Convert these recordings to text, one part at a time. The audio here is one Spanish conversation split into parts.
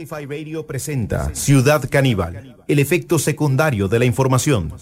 Amplify Radio presenta Ciudad Caníbal, el efecto secundario de la información.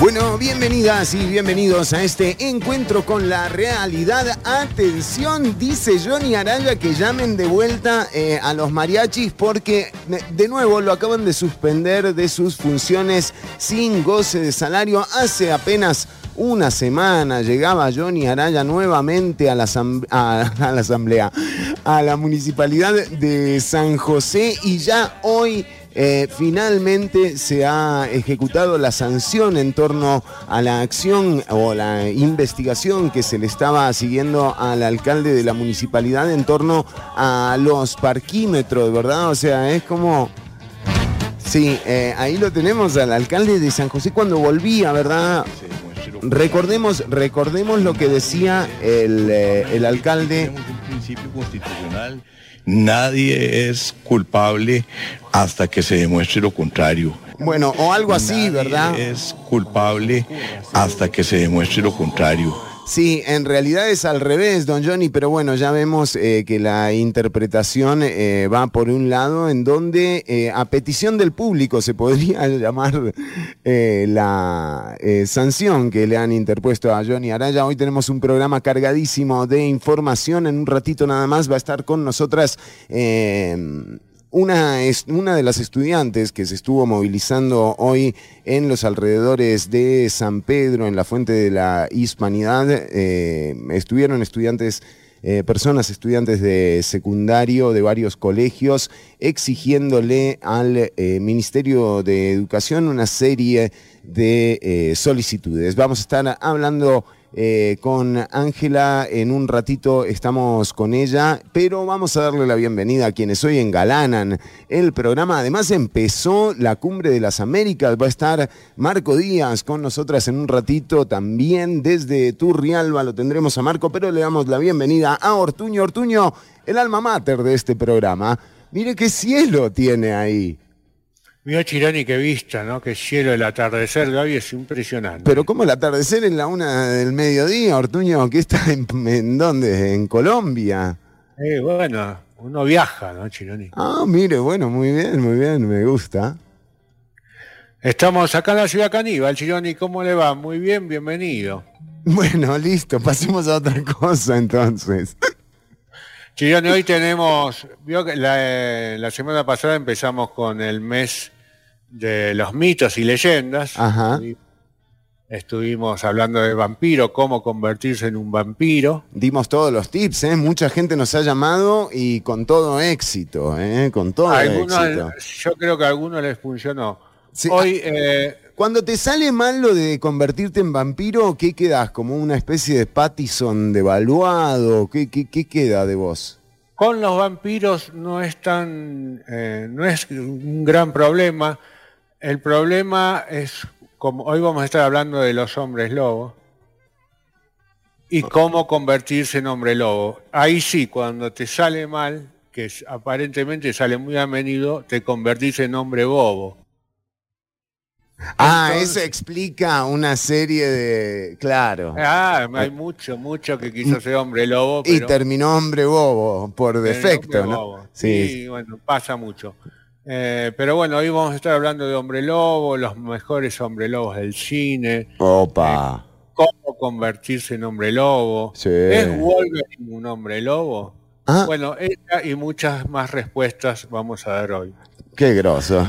Bueno, bienvenidas y bienvenidos a este encuentro con la realidad. Atención, dice Johnny Araya que llamen de vuelta a los mariachis porque de nuevo lo acaban de suspender de sus funciones sin goce de salario. Hace apenas una semana llegaba Johnny Araya nuevamente a la municipalidad de San José y ya hoy finalmente se ha ejecutado la sanción en torno a la acción o la investigación que se le estaba siguiendo al alcalde de la municipalidad en torno a los parquímetros, ¿verdad? O sea, es como... Sí, ahí lo tenemos al alcalde de San José cuando volvía, ¿verdad? Recordemos lo que decía el alcalde. Tenemos un principio constitucional. Nadie es culpable hasta que se demuestre lo contrario. Bueno, o algo así, ¿verdad? Nadie es culpable hasta que se demuestre lo contrario. Sí, en realidad es al revés, don Johnny, pero bueno, ya vemos que la interpretación va por un lado en donde a petición del público se podría llamar la sanción que le han interpuesto a Johnny Araya. Hoy tenemos un programa cargadísimo de información, en un ratito nada más va a estar con nosotras... Una de las estudiantes que se estuvo movilizando hoy en los alrededores de San Pedro, en la Fuente de la Hispanidad, estuvieron personas estudiantes de secundario de varios colegios exigiéndole al Ministerio de Educación una serie de solicitudes. Vamos a estar hablando con Ángela, en un ratito estamos con ella, pero vamos a darle la bienvenida a quienes hoy engalanan el programa. Además empezó la Cumbre de las Américas, va a estar Marco Díaz con nosotras en un ratito también desde Turrialba, lo tendremos a Marco, pero le damos la bienvenida a Ortuño. Ortuño, el alma mater de este programa, mire qué cielo tiene ahí. Mirá, Chironi, qué vista, ¿no? Qué cielo, el atardecer de hoy es impresionante. Pero ¿cómo el atardecer en la 1:00 p.m, Ortuño? ¿Qué está en dónde? ¿En Colombia? Bueno, uno viaja, ¿no, Chironi? Ah, mire, bueno, muy bien, me gusta. Estamos acá en la Ciudad Caníbal, Chironi, ¿cómo le va? Muy bien, bienvenido. Bueno, listo, pasemos a otra cosa entonces. Chironi, hoy tenemos... Vio que la semana pasada empezamos con el mes... de los mitos y leyendas. Ajá. Estuvimos hablando de vampiro, cómo convertirse en un vampiro. Dimos todos los tips, mucha gente nos ha llamado y con todo éxito, con todo éxito. Yo creo que a algunos les funcionó. Sí. Hoy, cuando te sale mal lo de convertirte en vampiro, ¿qué quedás? ¿Como una especie de Pattison devaluado? ¿Qué queda de vos? Con los vampiros no es un gran problema. El problema es, como hoy vamos a estar hablando de los hombres lobos y cómo convertirse en hombre lobo. Ahí sí, cuando te sale mal, que aparentemente sale muy a menudo, te convertís en hombre bobo. Ah, entonces, eso explica una serie de... Claro. Ah, hay mucho que quiso ser hombre lobo. Pero... Y terminó hombre bobo, por defecto, ¿no? Bobo. Sí. Sí, bueno, pasa mucho. Pero bueno, hoy vamos a estar hablando de hombre lobo, los mejores hombre lobos del cine. Opa. Cómo convertirse en hombre lobo. Sí. ¿Es Wolverine un hombre lobo? Ah. Bueno, esta y muchas más respuestas vamos a dar hoy. Qué groso.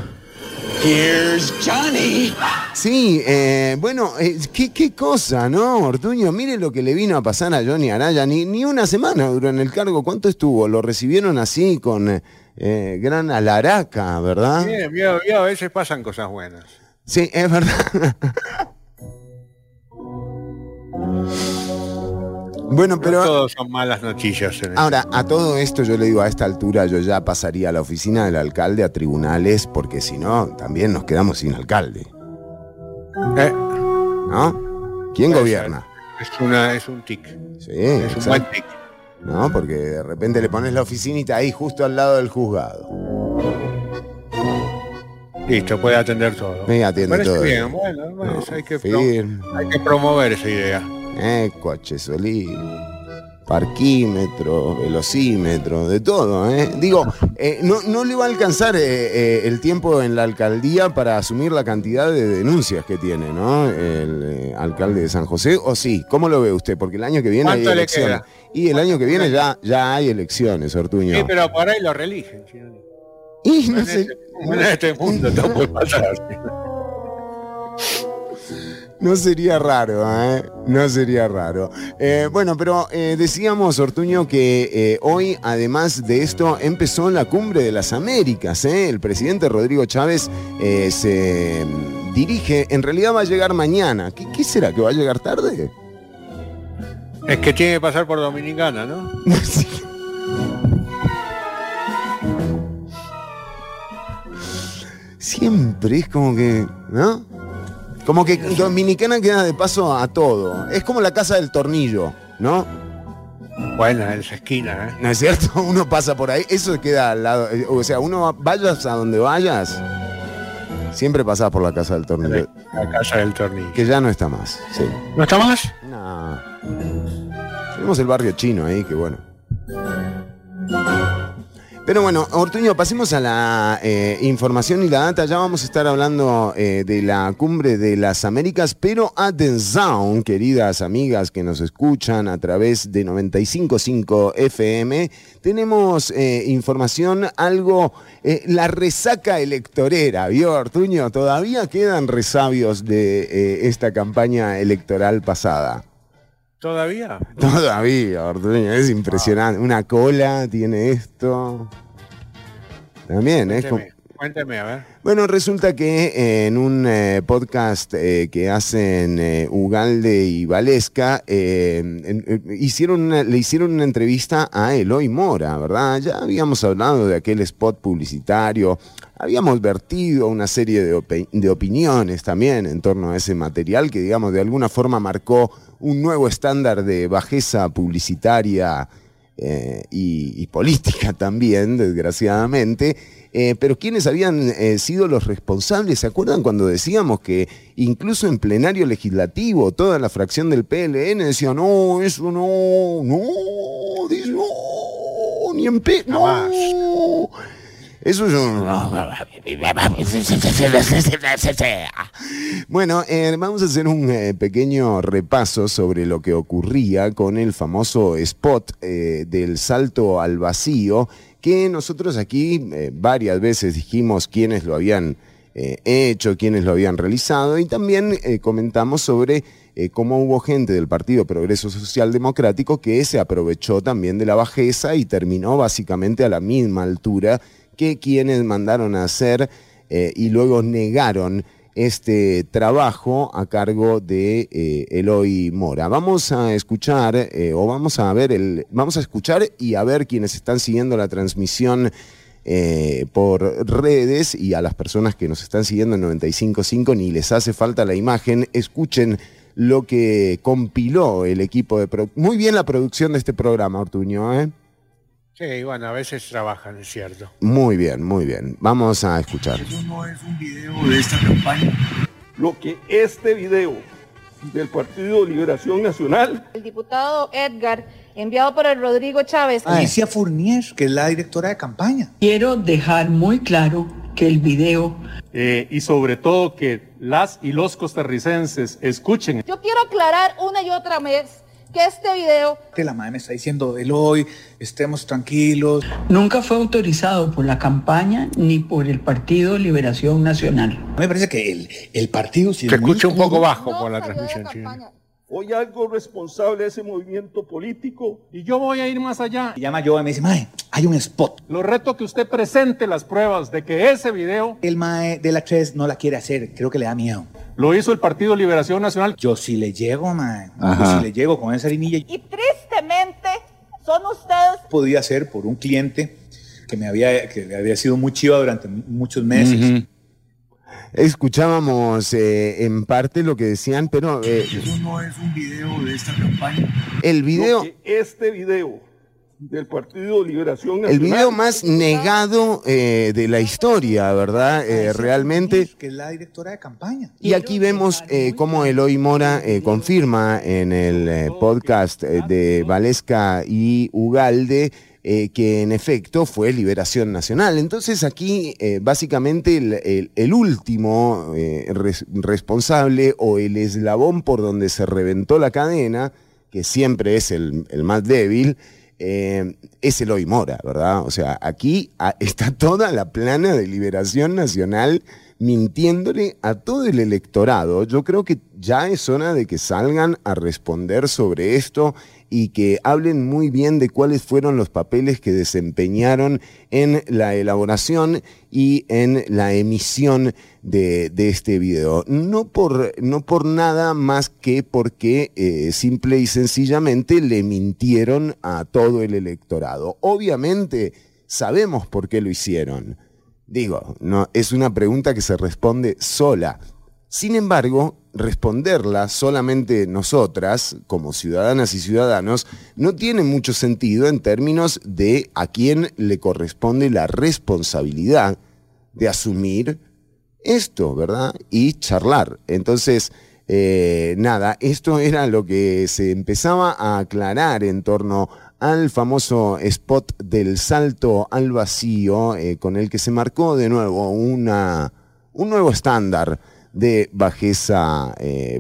Here's Johnny. Sí, bueno, qué cosa, ¿no, Ortuño? Mire lo que le vino a pasar a Johnny Araya. Ni una semana duró en el cargo. ¿Cuánto estuvo? Lo recibieron así con gran alaraca, ¿verdad? Sí, a veces pasan cosas buenas. Sí, es verdad. Bueno, pero... Todos son malas noticias. Ahora, a todo esto yo le digo, a esta altura yo ya pasaría a la oficina del alcalde, a tribunales, porque si no, también nos quedamos sin alcalde. ¿No? ¿Quién gobierna? Es un tic. Sí, es un buen tic. No, porque de repente le pones la oficinita ahí justo al lado del juzgado. Listo, puede atender todo. Me atiende parece todo. Bien, bueno, no, hay que promover esa idea. Coche solito, parquímetro, velocímetro, de todo, ¿eh? Digo, no le va a alcanzar el tiempo en la alcaldía para asumir la cantidad de denuncias que tiene, ¿no? El alcalde de San José, o sí, ¿cómo lo ve usted? Porque el año que viene hay elecciones. Y el año que viene ya hay elecciones, Ortuño. Sí, pero por ahí lo reeligen. Y no sé. En este mundo todo puede pasar así. No sería raro, ¿eh? No sería raro. Bueno, pero decíamos, Ortuño, que hoy, además de esto, empezó la Cumbre de las Américas, ¿eh? El presidente Rodrigo Chávez se dirige. En realidad va a llegar mañana. ¿Qué será? ¿Que va a llegar tarde? Es que tiene que pasar por Dominicana, ¿no? Sí. Siempre es como que, ¿no? Como que Dominicana queda de paso a todo. Es como la casa del tornillo, ¿no? Bueno, en esa esquina, ¿eh? ¿No es cierto? Uno pasa por ahí, eso queda al lado. O sea, uno vayas a donde vayas, siempre pasás por la casa del tornillo. La casa del tornillo. Que ya no está más, sí. ¿No está más? No. Tenemos el barrio chino ahí, que bueno. Pero bueno, Ortuño, pasemos a la información y la data. Ya vamos a estar hablando de la Cumbre de las Américas, pero atención, queridas amigas que nos escuchan a través de 95.5 FM, tenemos información, algo, la resaca electorera, ¿vio, Ortuño? Todavía quedan resabios de esta campaña electoral pasada. ¿Todavía? Todavía, Ortuño, es impresionante. Una cola tiene esto. También, cuénteme, es como... Cuénteme, a ver. Bueno, resulta que en un podcast que hacen Ugalde y Valesca, le hicieron una entrevista a Eloy Mora, ¿verdad? Ya habíamos hablado de aquel spot publicitario. Habíamos vertido una serie de opiniones también en torno a ese material que, digamos, de alguna forma marcó un nuevo estándar de bajeza publicitaria y política también, desgraciadamente. Pero ¿quiénes habían sido los responsables? ¿Se acuerdan cuando decíamos que incluso en plenario legislativo toda la fracción del PLN decía no, eso no, no, dice, no, ni en pe... no. Jamás. Eso es un... Bueno, vamos a hacer un pequeño repaso sobre lo que ocurría con el famoso spot del salto al vacío, que nosotros aquí varias veces dijimos quiénes lo habían hecho, quiénes lo habían realizado, y también comentamos sobre cómo hubo gente del Partido Progreso Social Democrático que se aprovechó también de la bajeza y terminó básicamente a la misma altura que quienes mandaron a hacer y luego negaron este trabajo a cargo de Eloy Mora. Vamos a escuchar vamos a escuchar y a ver quienes están siguiendo la transmisión por redes, y a las personas que nos están siguiendo en 95.5 ni les hace falta la imagen. Escuchen lo que compiló el equipo de muy bien la producción de este programa, Ortuño, ¿eh? Sí, bueno, a veces trabajan, es cierto. Muy bien, muy bien. Vamos a escuchar. Eso no es un video de esta campaña. Lo que este video del Partido Liberación Nacional... El diputado Edgar, enviado por el Rodrigo Chávez... Alicia Fournier, que es la directora de campaña. Quiero dejar muy claro que el video... y sobre todo que las y los costarricenses escuchen. Yo quiero aclarar una y otra vez... que este video... Que la madre me está diciendo, Eloy, estemos tranquilos. Nunca fue autorizado por la campaña ni por el Partido Liberación Nacional. Me parece que el partido... Se escucha un poco bajo por la transmisión. Hoy algo responsable de ese movimiento político. Y yo voy a ir más allá. Me llama yo y me dice, mae, hay un spot. Lo reto que usted presente las pruebas de que ese video... El mae de la 3 no la quiere hacer, creo que le da miedo. Lo hizo el Partido Liberación Nacional. Yo sí le llego, mae. Yo sí le llego con esa linilla. Y tristemente son ustedes... Podía ser por un cliente que me había sido muy chiva durante muchos meses. Uh-huh. Escuchábamos en parte lo que decían, pero... Eso no es un video de esta campaña. El video... Este video del Partido Liberación Nacional. El video más negado de la historia, ¿verdad? Realmente. Que es la directora de campaña. Y aquí vemos cómo Eloy Mora confirma en el podcast de Valesca y Ugalde que en efecto fue Liberación Nacional. Entonces aquí básicamente el último responsable o el eslabón por donde se reventó la cadena, que siempre es el más débil, es Eloy Mora, ¿verdad? O sea, aquí está toda la plana de Liberación Nacional mintiéndole a todo el electorado. Yo creo que ya es hora de que salgan a responder sobre esto y que hablen muy bien de cuáles fueron los papeles que desempeñaron en la elaboración y en la emisión de este video. No por nada más que porque simple y sencillamente le mintieron a todo el electorado. Obviamente sabemos por qué lo hicieron. Digo, no, es una pregunta que se responde sola. Sin embargo, responderla solamente nosotras, como ciudadanas y ciudadanos, no tiene mucho sentido en términos de a quién le corresponde la responsabilidad de asumir esto, ¿verdad? Y charlar. Entonces, nada, esto era lo que se empezaba a aclarar en torno al famoso spot del salto al vacío, con el que se marcó de nuevo un nuevo estándar de bajeza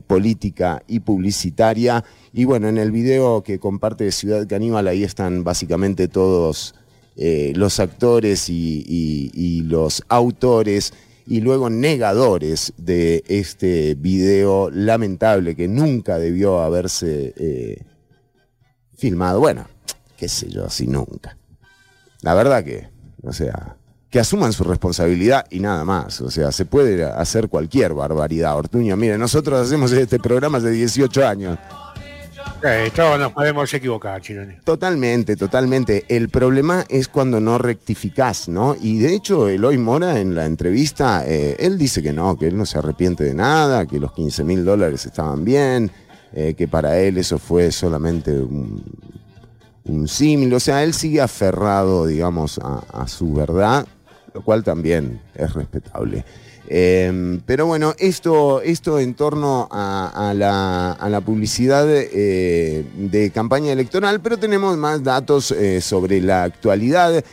política y publicitaria. Y bueno, en el video que comparte Ciudad Caníbal, ahí están básicamente todos los actores y los autores y luego negadores de este video lamentable que nunca debió haberse filmado. Bueno, qué sé yo, si nunca. La verdad que, o sea, que asuman su responsabilidad y nada más. O sea, se puede hacer cualquier barbaridad, Ortuño. Mire, nosotros hacemos este programa hace 18 años. Todos nos podemos equivocar, Chironi. Totalmente, totalmente. El problema es cuando no rectificás, ¿no? Y de hecho, Eloy Mora en la entrevista, él dice que él no se arrepiente de nada, que los $15,000 estaban bien, que para él eso fue solamente un símil. O sea, él sigue aferrado, digamos, a su verdad, lo cual también es respetable. Pero bueno, esto en torno a la publicidad de campaña electoral, pero tenemos más datos sobre la actualidad,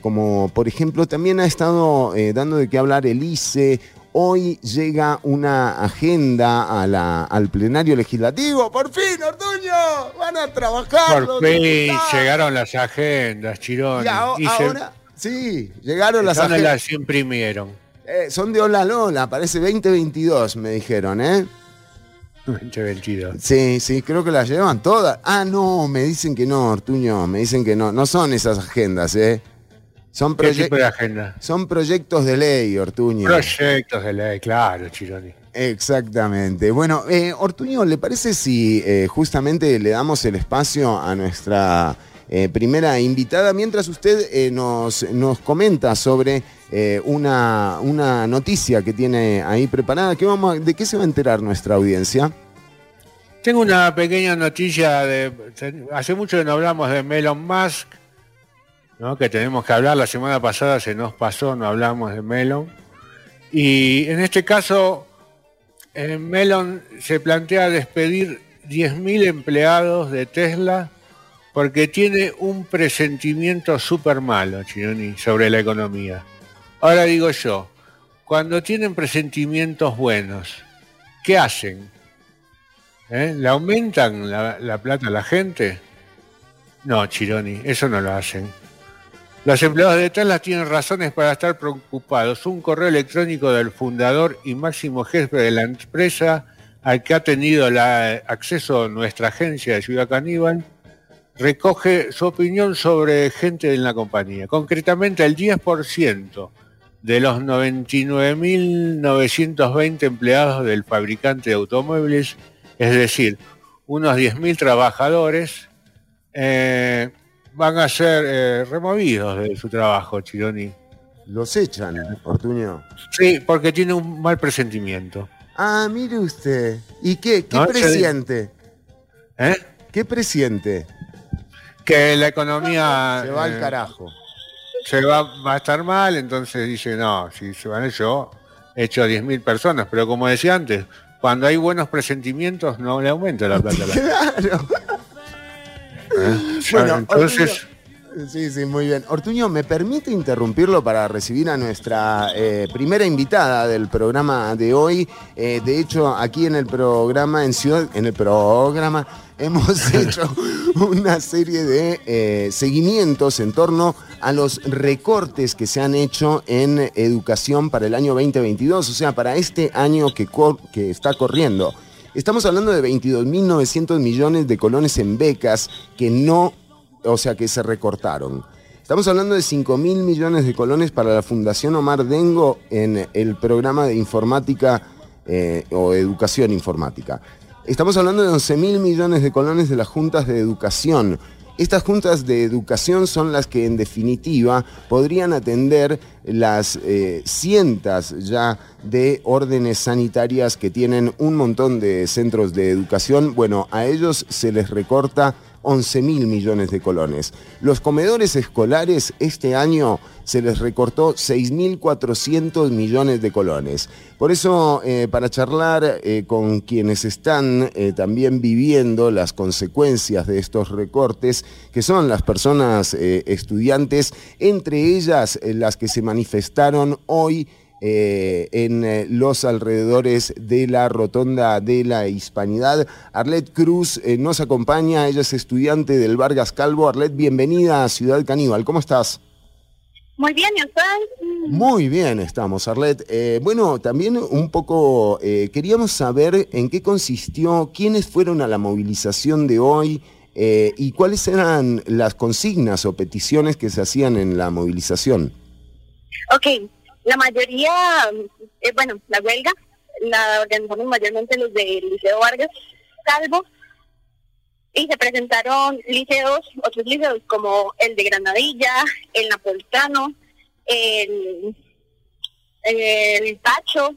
como por ejemplo también ha estado dando de qué hablar el ICE. Hoy llega una agenda al plenario legislativo. ¡Por fin, Ortuño! ¡Van a trabajar! ¡Por fin! Llegaron las agendas, Chironi. Ahora, sí, llegaron las agendas. Las imprimieron. Son de hola Lola, parece 2022, me dijeron, ¿eh? 2022. Sí, creo que las llevan todas. Ah, no, me dicen que no, Ortuño, me dicen que no. No son esas agendas, ¿eh? Son son proyectos de ley, Ortuño. Proyectos de ley, claro, Chironi. Exactamente. Bueno, Ortuño, ¿le parece si justamente le damos el espacio a nuestra primera invitada mientras usted nos comenta sobre una noticia que tiene ahí preparada? ¿De qué se va a enterar nuestra audiencia? Tengo una pequeña noticia. Hace mucho que no hablamos de Elon Musk, ¿no? Que tenemos que hablar. La semana pasada se nos pasó, no hablamos de Melon. Y en este caso, en Melon se plantea despedir 10.000 empleados de Tesla porque tiene un presentimiento súper malo, Chironi, sobre la economía. Ahora digo yo, cuando tienen presentimientos buenos, ¿qué hacen? ¿Le aumentan la plata a la gente? No, Chironi, eso no lo hacen. Los empleados de Tesla tienen razones para estar preocupados. Un correo electrónico del fundador y máximo jefe de la empresa, al que ha tenido acceso nuestra agencia de Ciudad Caníbal, recoge su opinión sobre gente en la compañía. Concretamente, el 10% de los 99.920 empleados del fabricante de automóviles, es decir, unos 10.000 trabajadores, van a ser removidos de su trabajo, Chironi. ¿Los echan, Ortuño? Sí, porque tiene un mal presentimiento. Ah, mire usted. ¿Y qué? ¿Qué presiente? ¿Qué presiente? que la economía se va al carajo. Se va a estar mal, entonces dice, no, si se van yo, hecho 10.000 personas, pero como decía antes, cuando hay buenos presentimientos no le aumenta la plata. Claro. Bueno, entonces... Ortuño, sí, sí, muy bien. Ortuño, ¿me permite interrumpirlo para recibir a nuestra primera invitada del programa de hoy? De hecho, aquí en el programa, en el programa, hemos hecho una serie de seguimientos en torno a los recortes que se han hecho en educación para el año 2022, o sea, para este año que está corriendo. Estamos hablando de 22.900 millones de colones en becas que no, o sea, que se recortaron. Estamos hablando de 5.000 millones de colones para la Fundación Omar Dengo en el programa de informática o educación informática. Estamos hablando de 11.000 millones de colones de las juntas de educación. Estas juntas de educación son las que en definitiva podrían atender las cientos ya de órdenes sanitarias que tienen un montón de centros de educación. Bueno, a ellos se les recorta 11.000 millones de colones. Los comedores escolares este año se les recortó 6.400 millones de colones. Por eso, para charlar con quienes están también viviendo las consecuencias de estos recortes, que son las personas estudiantes, entre ellas las que se manifestaron hoy en los alrededores de la Rotonda de la Hispanidad. Arlet Cruz nos acompaña, ella es estudiante del Vargas Calvo. Arlet, bienvenida a Ciudad Caníbal, ¿cómo estás? Muy bien, ¿y usted? Muy bien estamos, Arlet. Bueno, también un poco queríamos saber en qué consistió, quiénes fueron a la movilización de hoy y cuáles eran las consignas o peticiones que se hacían en la movilización. Ok. La mayoría, bueno, la huelga la organizamos mayormente los del Liceo Vargas Calvo y se presentaron otros liceos como el de Granadilla, el Napolitano, el Tacho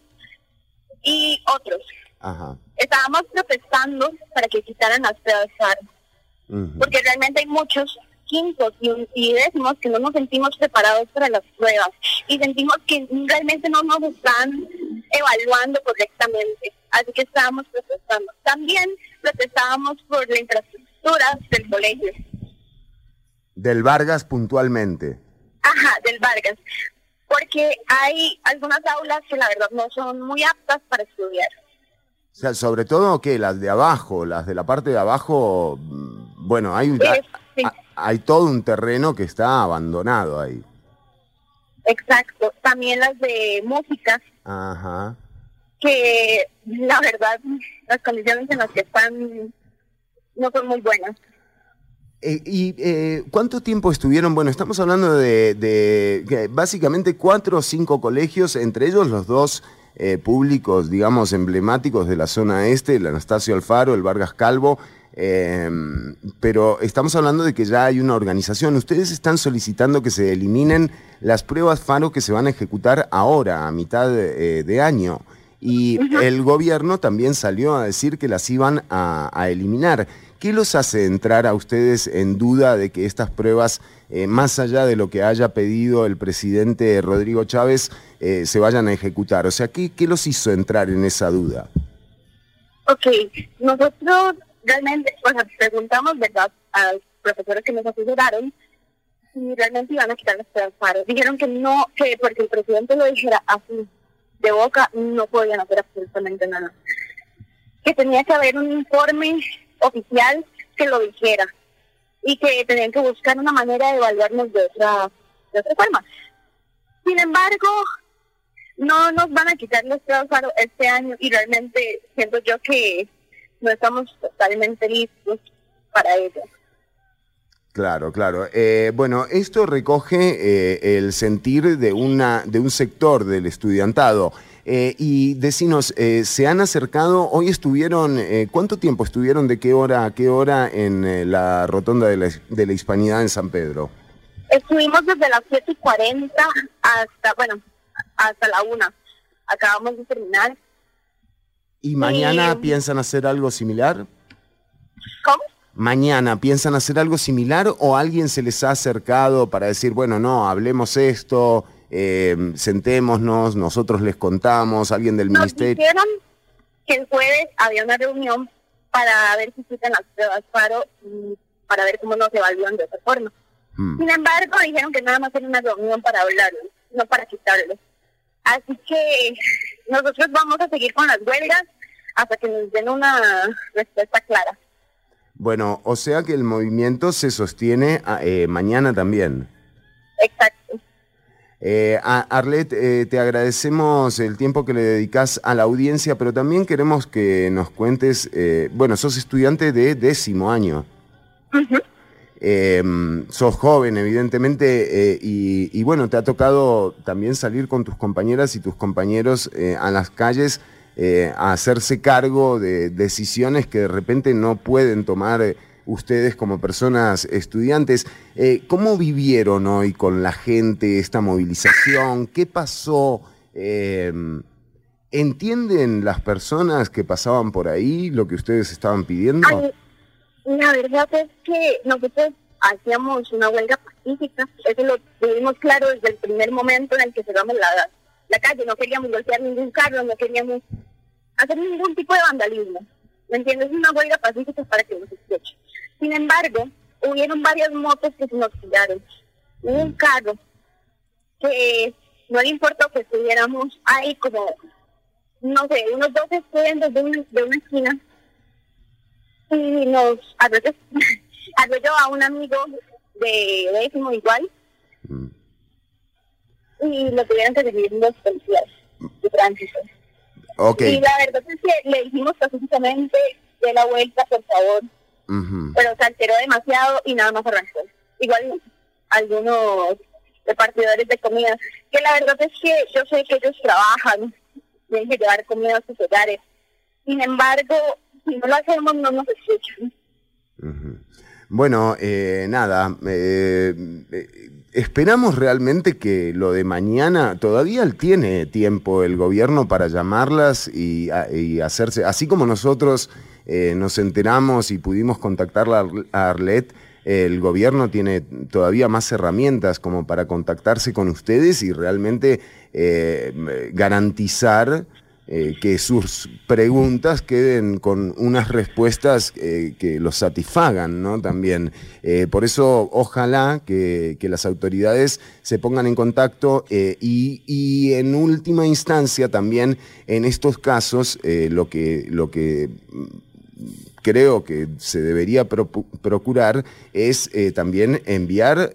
y otros. Ajá. Estábamos protestando para que quitaran las pruebas Faro, porque realmente hay muchos quintos y décimos que no nos sentimos preparados para las pruebas y sentimos que realmente no nos están evaluando correctamente, así que estábamos protestando. También protestábamos por la infraestructura del colegio. Del Vargas puntualmente. Ajá, del Vargas, porque hay algunas aulas que la verdad no son muy aptas para estudiar. O sea, sobre todo que las de abajo, las de la parte de abajo, bueno, hay... Sí. Hay todo un terreno que está abandonado ahí. Exacto, también las de música. Ajá. Que la verdad, las condiciones en las que están no son muy buenas. ¿Y cuánto tiempo estuvieron? Bueno, estamos hablando de básicamente 4 o 5 colegios, entre ellos los dos públicos, digamos, emblemáticos de la zona este, el Anastasio Alfaro, el Vargas Calvo. Pero estamos hablando de que ya hay una organización. Ustedes están solicitando que se eliminen las pruebas Faro que se van a ejecutar ahora, a mitad de año. Y el gobierno también salió a decir que las iban a eliminar. ¿Qué los hace entrar a ustedes en duda de que estas pruebas, más allá de lo que haya pedido el presidente Rodrigo Chávez, se vayan a ejecutar? O sea, ¿qué los hizo entrar en esa duda? Ok, nosotros... realmente, o sea, preguntamos, ¿verdad?, a los profesores que nos asesoraron si realmente iban a quitar las pruebas Faro. Dijeron que no, que porque el presidente lo dijera así, de boca, no podían hacer absolutamente nada. Que tenía que haber un informe oficial que lo dijera y que tenían que buscar una manera de evaluarnos de otra forma. Sin embargo, no nos van a quitar las pruebas Faro este año y realmente siento yo que no estamos totalmente listos para ello. Claro, claro. Bueno, esto recoge el sentir de un sector del estudiantado. Y decinos, ¿se han acercado? Hoy estuvieron, ¿cuánto tiempo estuvieron? ¿De qué hora a qué hora en la Rotonda de la Hispanidad en San Pedro? Estuvimos desde las 7:40 hasta la 1. Acabamos de terminar. ¿Y mañana piensan hacer algo similar? ¿Cómo? mañana piensan hacer algo similar o alguien se les ha acercado para decir, bueno, no, hablemos esto, sentémonos, nosotros les contamos, alguien del ministerio? Nos dijeron que el jueves había una reunión para ver si quitan las pruebas Faro y para ver cómo nos evalúan de esa forma. Sin embargo, dijeron que nada más era una reunión para hablarlo, no para quitarlo. Así que nosotros vamos a seguir con las huelgas hasta que nos den una respuesta clara. Bueno, o sea que el movimiento se sostiene mañana también. Exacto. Arlet, te agradecemos el tiempo que le dedicás a la audiencia, pero también queremos que nos cuentes, bueno, sos estudiante de 10º año. Uh-huh. Sos joven, evidentemente, y bueno, te ha tocado también salir con tus compañeras y tus compañeros a las calles a hacerse cargo de decisiones que de repente no pueden tomar ustedes como personas estudiantes. ¿Cómo vivieron hoy con la gente esta movilización? ¿Qué pasó? ¿Entienden las personas que pasaban por ahí lo que ustedes estaban pidiendo? Ay. La verdad es que nosotros hacíamos una huelga pacífica, eso lo tuvimos claro desde el primer momento en el que cerramos la calle. No queríamos golpear ningún carro, no queríamos hacer ningún tipo de vandalismo, ¿me entiendes? Una huelga pacífica para que nos escuchen. Sin embargo, hubieron varias motos que se nos tiraron, hubo un carro que no le importó que estuviéramos ahí como, no sé, unos 12 estudiantes de una esquina, y nos arrolló a un amigo de 10º igual, y lo tuvieron que seguir los policías de tránsito. Okay. Y la verdad es que le dijimos pacíficamente de la vuelta, por favor, pero se alteró demasiado y nada más arrancó. Igual algunos repartidores de comida, que la verdad es que yo sé que ellos trabajan, tienen que llevar comida a sus hogares, sin embargo, si no lo hacemos, no nos escuchan. Bueno, nada, esperamos realmente que lo de mañana, todavía tiene tiempo el gobierno para llamarlas y hacerse, así como nosotros nos enteramos y pudimos contactarla a Arlet, el gobierno tiene todavía más herramientas como para contactarse con ustedes y realmente garantizar que sus preguntas queden con unas respuestas que los satisfagan, ¿no? También. Por eso, ojalá que las autoridades se pongan en contacto y en última instancia también en estos casos lo que creo que se debería procurar es también enviar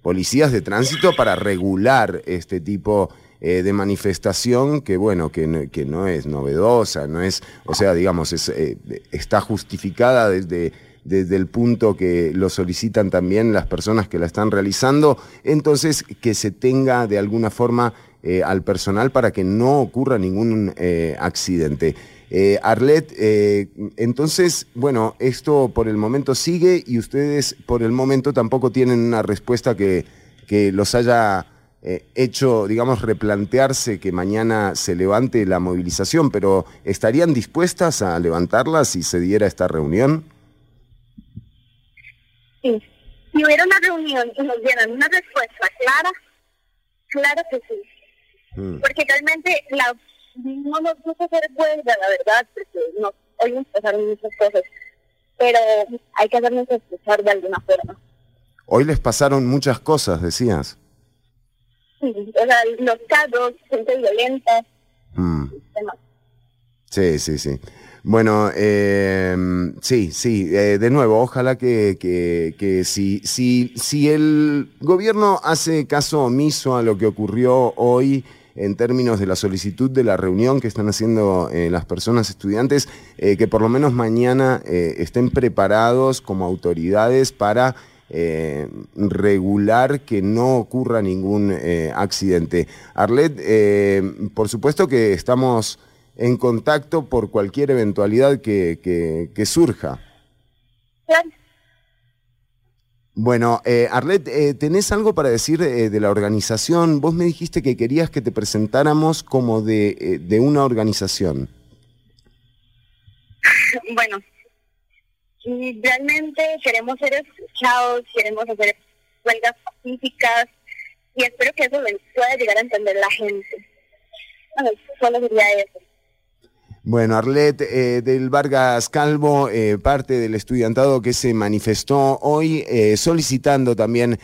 policías de tránsito para regular este tipo de manifestación que, bueno, que no es novedosa, no es, o sea, digamos, es, está justificada desde el punto que lo solicitan también las personas que la están realizando. Entonces, que se tenga de alguna forma al personal para que no ocurra ningún accidente. Arlet, entonces, bueno, esto por el momento sigue y ustedes por el momento tampoco tienen una respuesta que los haya hecho, digamos, replantearse que mañana se levante la movilización, pero ¿estarían dispuestas a levantarla si se diera esta reunión? Sí, si hubiera una reunión y nos dieran una respuesta clara, claro que sí. Porque realmente no nos gusta hacer huelga, la verdad, porque hoy nos pasaron muchas cosas, pero hay que hacernos escuchar de alguna forma. Hoy les pasaron muchas cosas, decías. Sí, o sea, los carros, gente violenta. Sí. Bueno, de nuevo, ojalá que si el gobierno hace caso omiso a lo que ocurrió hoy en términos de la solicitud de la reunión que están haciendo las personas estudiantes, que por lo menos mañana estén preparados como autoridades para regular que no ocurra ningún accidente. Arlet, por supuesto que estamos en contacto por cualquier eventualidad que surja. Bien. Bueno, Arlet, ¿tenés algo para decir de la organización? Vos me dijiste que querías que te presentáramos como de una organización. Bueno, Y realmente queremos ser escuchados, queremos hacer huelgas pacíficas, y espero que eso pueda llegar a entender la gente. Bueno, solo sería eso. Bueno, Arlet del Vargas Calvo, parte del estudiantado que se manifestó hoy solicitando también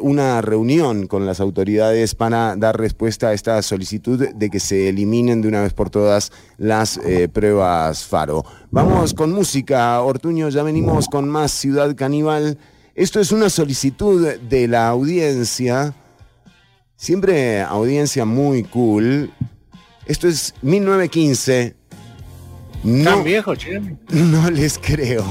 una reunión con las autoridades para dar respuesta a esta solicitud de que se eliminen de una vez por todas las pruebas Faro. Vamos con música, Ortuño, ya venimos con más Ciudad Caníbal. Esto es una solicitud de la audiencia, siempre audiencia muy cool. Esto es 1915. No, tan viejo, Chironi. No les creo.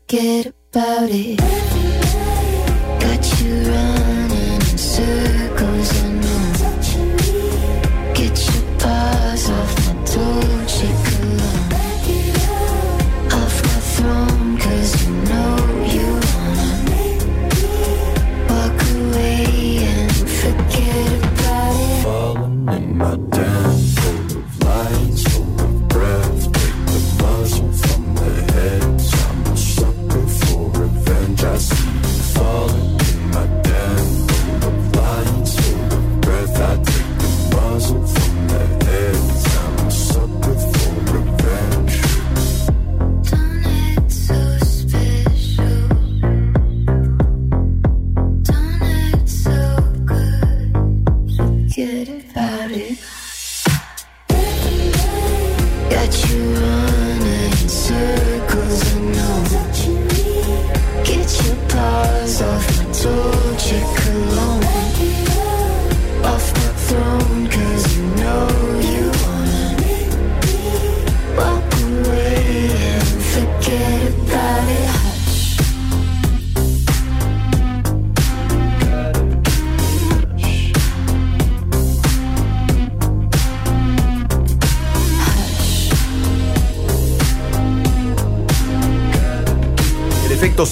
Get your body.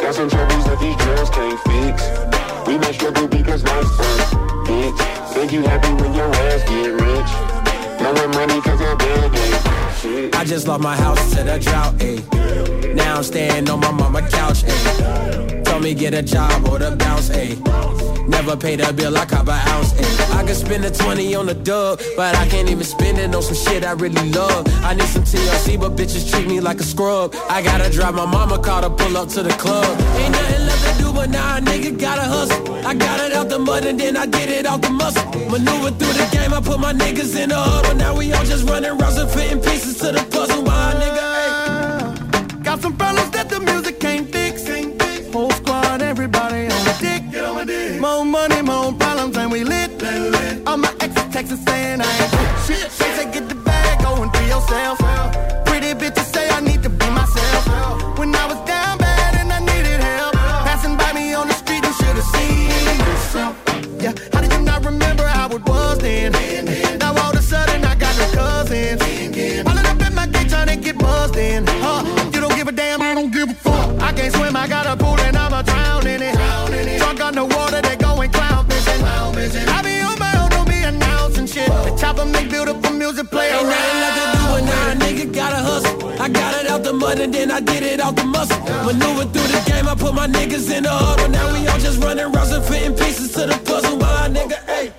Got some troubles that these girls can't fix. We may struggle because life's a bitch. Think you happy when your ass get rich. No more money cause I'm begging. I just lost my house to the drought, ayy. Now I'm staying on my mama couch, ayy. Told me get a job or to bounce, ayy. Never paid a bill, I cop an ounce, ayy. I could spend a 20 on the dub, but I can't even spend it on some shit I really love. I need some TLC, but bitches treat me like a scrub. I gotta drive my mama car to pull up to the club. Ain't nothing left to do, but now a nigga gotta hustle. I got it out the mud and then I did it off the muscle. Maneuver through the game, I put my niggas in the huddle. Now we all just running rounds and fitting pieces to the puzzle. Why a nigga, hey. Got some problems that the music can't fix. Whole squad, everybody on the dick. Get on my dick. More money, more problems, and we lit. All my exes texting saying I ain't shit. They say get the bag, go and be yourself. Pretty bitches say I need to be myself. When I was down bad and I needed help, passing by me on the street, you should have seen yourself. Yeah, how do you not remember how it was then? Now all of a sudden I got no cousins. All up in my dick trying to get buzzed in. You don't give a damn, I don't give a fuck. I can't swim, I got a pool. Music play around. Ain't nothing left to do but now a nigga gotta hustle. I got it out the mud and then I did it off the muscle. Maneuver through the game, I put my niggas in the huddle. Now we all just running rounds and fitting pieces to the puzzle. My nigga, hey.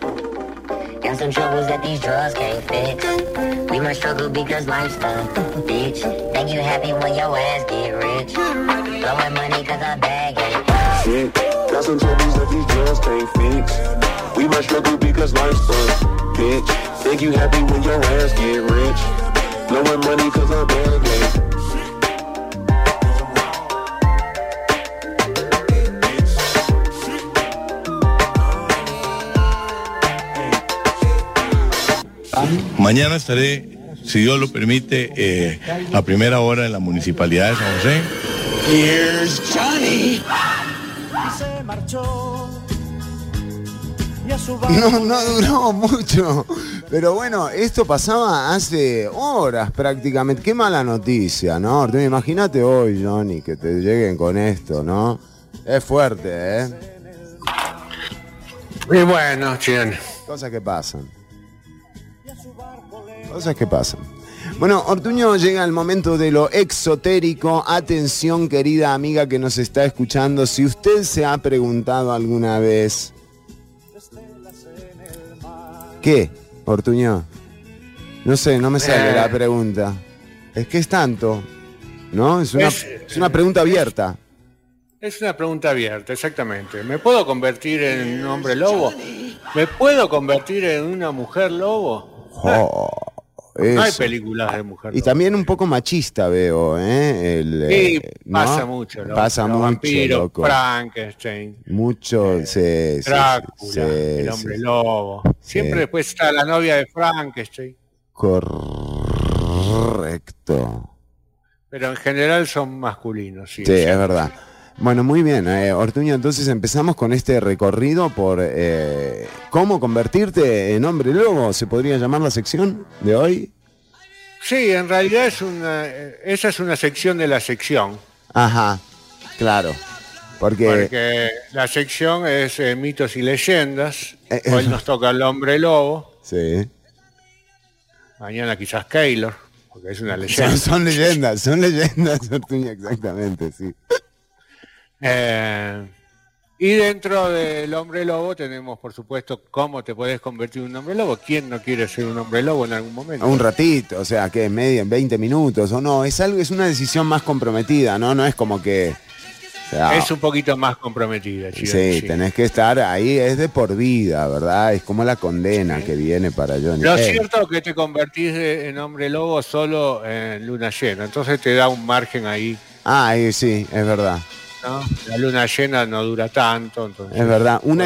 Got some troubles that these drugs can't fix. We must struggle because life's a bitch. Think you happy when your ass get rich. Blowing money cause I bag it. Shit, got some troubles that these drugs can't fix. We must struggle because life's a bitch. Think you happy when your ass get rich. No more money cause I'm begging. Mañana estaré, si Dios lo permite, a primera hora en la municipalidad de San José. Here's Johnny. Se marchó. No duró mucho. Pero bueno, esto pasaba hace horas prácticamente. Qué mala noticia, ¿no? Imagínate hoy, Johnny, que te lleguen con esto, ¿no? Es fuerte, ¿eh? Y bueno, Chien. Cosas que pasan. Cosas que pasan. Bueno, Ortuño, llega el momento de lo exotérico. Atención, querida amiga que nos está escuchando. Si usted se ha preguntado alguna vez... ¿Qué, Ortuño? No sé, no me sale la pregunta. Es que es tanto, ¿no? Es una pregunta abierta. Es una pregunta abierta, exactamente. ¿Me puedo convertir en un hombre lobo? ¿Me puedo convertir en una mujer lobo? Hay películas de mujer lobo. Y también un poco machista veo, ¿eh? Pasa mucho, loco. Pasa mucho, vampiro, loco. Frankenstein. Mucho, Drácula, el hombre lobo. Siempre después está la novia de Frankenstein. Correcto. Correcto. Pero en general son masculinos. Sí, es verdad. Bueno, muy bien, Ortuño, entonces empezamos con este recorrido por cómo convertirte en hombre lobo, ¿se podría llamar la sección de hoy? Sí, en realidad es una, esa es una sección de la sección. Ajá, claro. Porque la sección es mitos y leyendas, hoy nos toca el hombre lobo. Sí. Mañana quizás Keylor, porque es una leyenda. Son leyendas, Ortuño, exactamente, sí. Y dentro del hombre lobo tenemos, por supuesto, cómo te podés convertir en un hombre lobo. ¿Quién no quiere ser un hombre lobo en algún momento? Un ratito, o sea, que media, 20 minutos o no. Es algo, es una decisión más comprometida, ¿no? No es como que... O sea, es un poquito más comprometida. Chironi, sí, tenés que estar ahí, es de por vida, ¿verdad? Es como la condena que viene para Johnny. Lo cierto es que te convertís en hombre lobo solo en luna llena, entonces te da un margen ahí. Ah, sí, es verdad. ¿No? La luna llena no dura tanto, entonces es verdad, una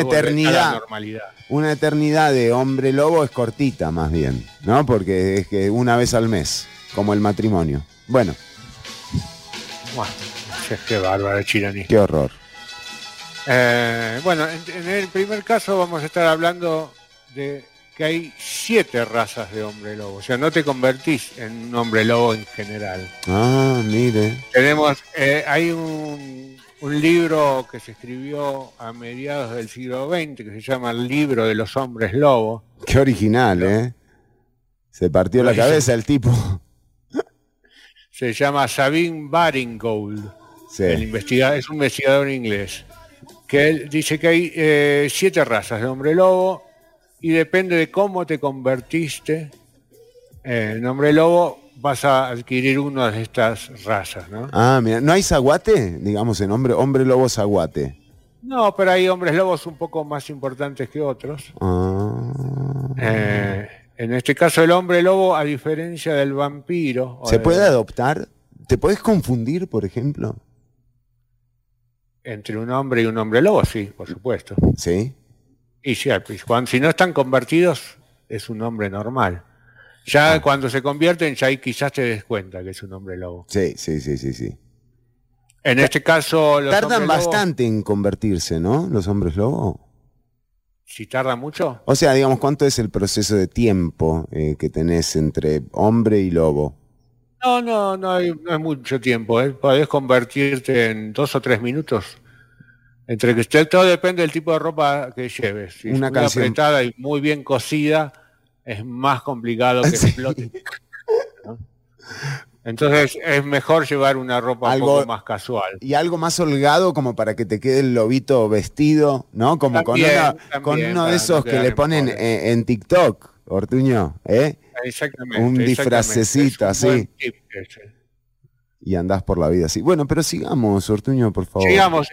eternidad de hombre lobo es cortita más bien, ¿no? Porque es que una vez al mes, como el matrimonio. Bueno, qué bárbaro, Chironi. Qué horror. Bueno, en el primer caso vamos a estar hablando de que hay 7 razas de hombre lobo. O sea, no te convertís en un hombre lobo en general. Ah, mire. Tenemos, hay un libro que se escribió a mediados del siglo XX que se llama El libro de los hombres lobo. Qué original, ¿no? Se partió la cabeza el tipo. Se llama Sabine Baring-Gould. Sí. Es un investigador inglés. Que él dice que hay 7 razas de hombre lobo y depende de cómo te convertiste en hombre lobo. Vas a adquirir una de estas razas, ¿no? Ah, mira, ¿no hay zaguate? Digamos, en hombre lobo zaguate. No, pero hay hombres lobos un poco más importantes que otros. En este caso, el hombre lobo, a diferencia del vampiro... ¿Se puede adoptar? ¿Te podés confundir, por ejemplo? Entre un hombre y un hombre lobo, sí, por supuesto. ¿Sí? Y sí, si no están convertidos, es un hombre normal. Ya cuando se convierten, ya ahí quizás te des cuenta que es un hombre lobo. Sí. En este caso... Tardan bastante en convertirse, ¿no? Los hombres lobo. ¿Si tardan mucho? O sea, digamos, ¿cuánto es el proceso de tiempo que tenés entre hombre y lobo? No es mucho tiempo. Podés convertirte en 2 o 3 minutos. Entre que todo depende del tipo de ropa que lleves. Si una apretada y muy bien cocida... es más complicado que explote, ¿no? Entonces es mejor llevar una ropa un poco más casual. Y algo más holgado como para que te quede el lobito vestido, ¿no? Como con uno de esos que le ponen en TikTok, Ortuño, Exactamente. Un disfracecito así. Y andás por la vida así. Bueno, pero sigamos, Ortuño, por favor. Sigamos,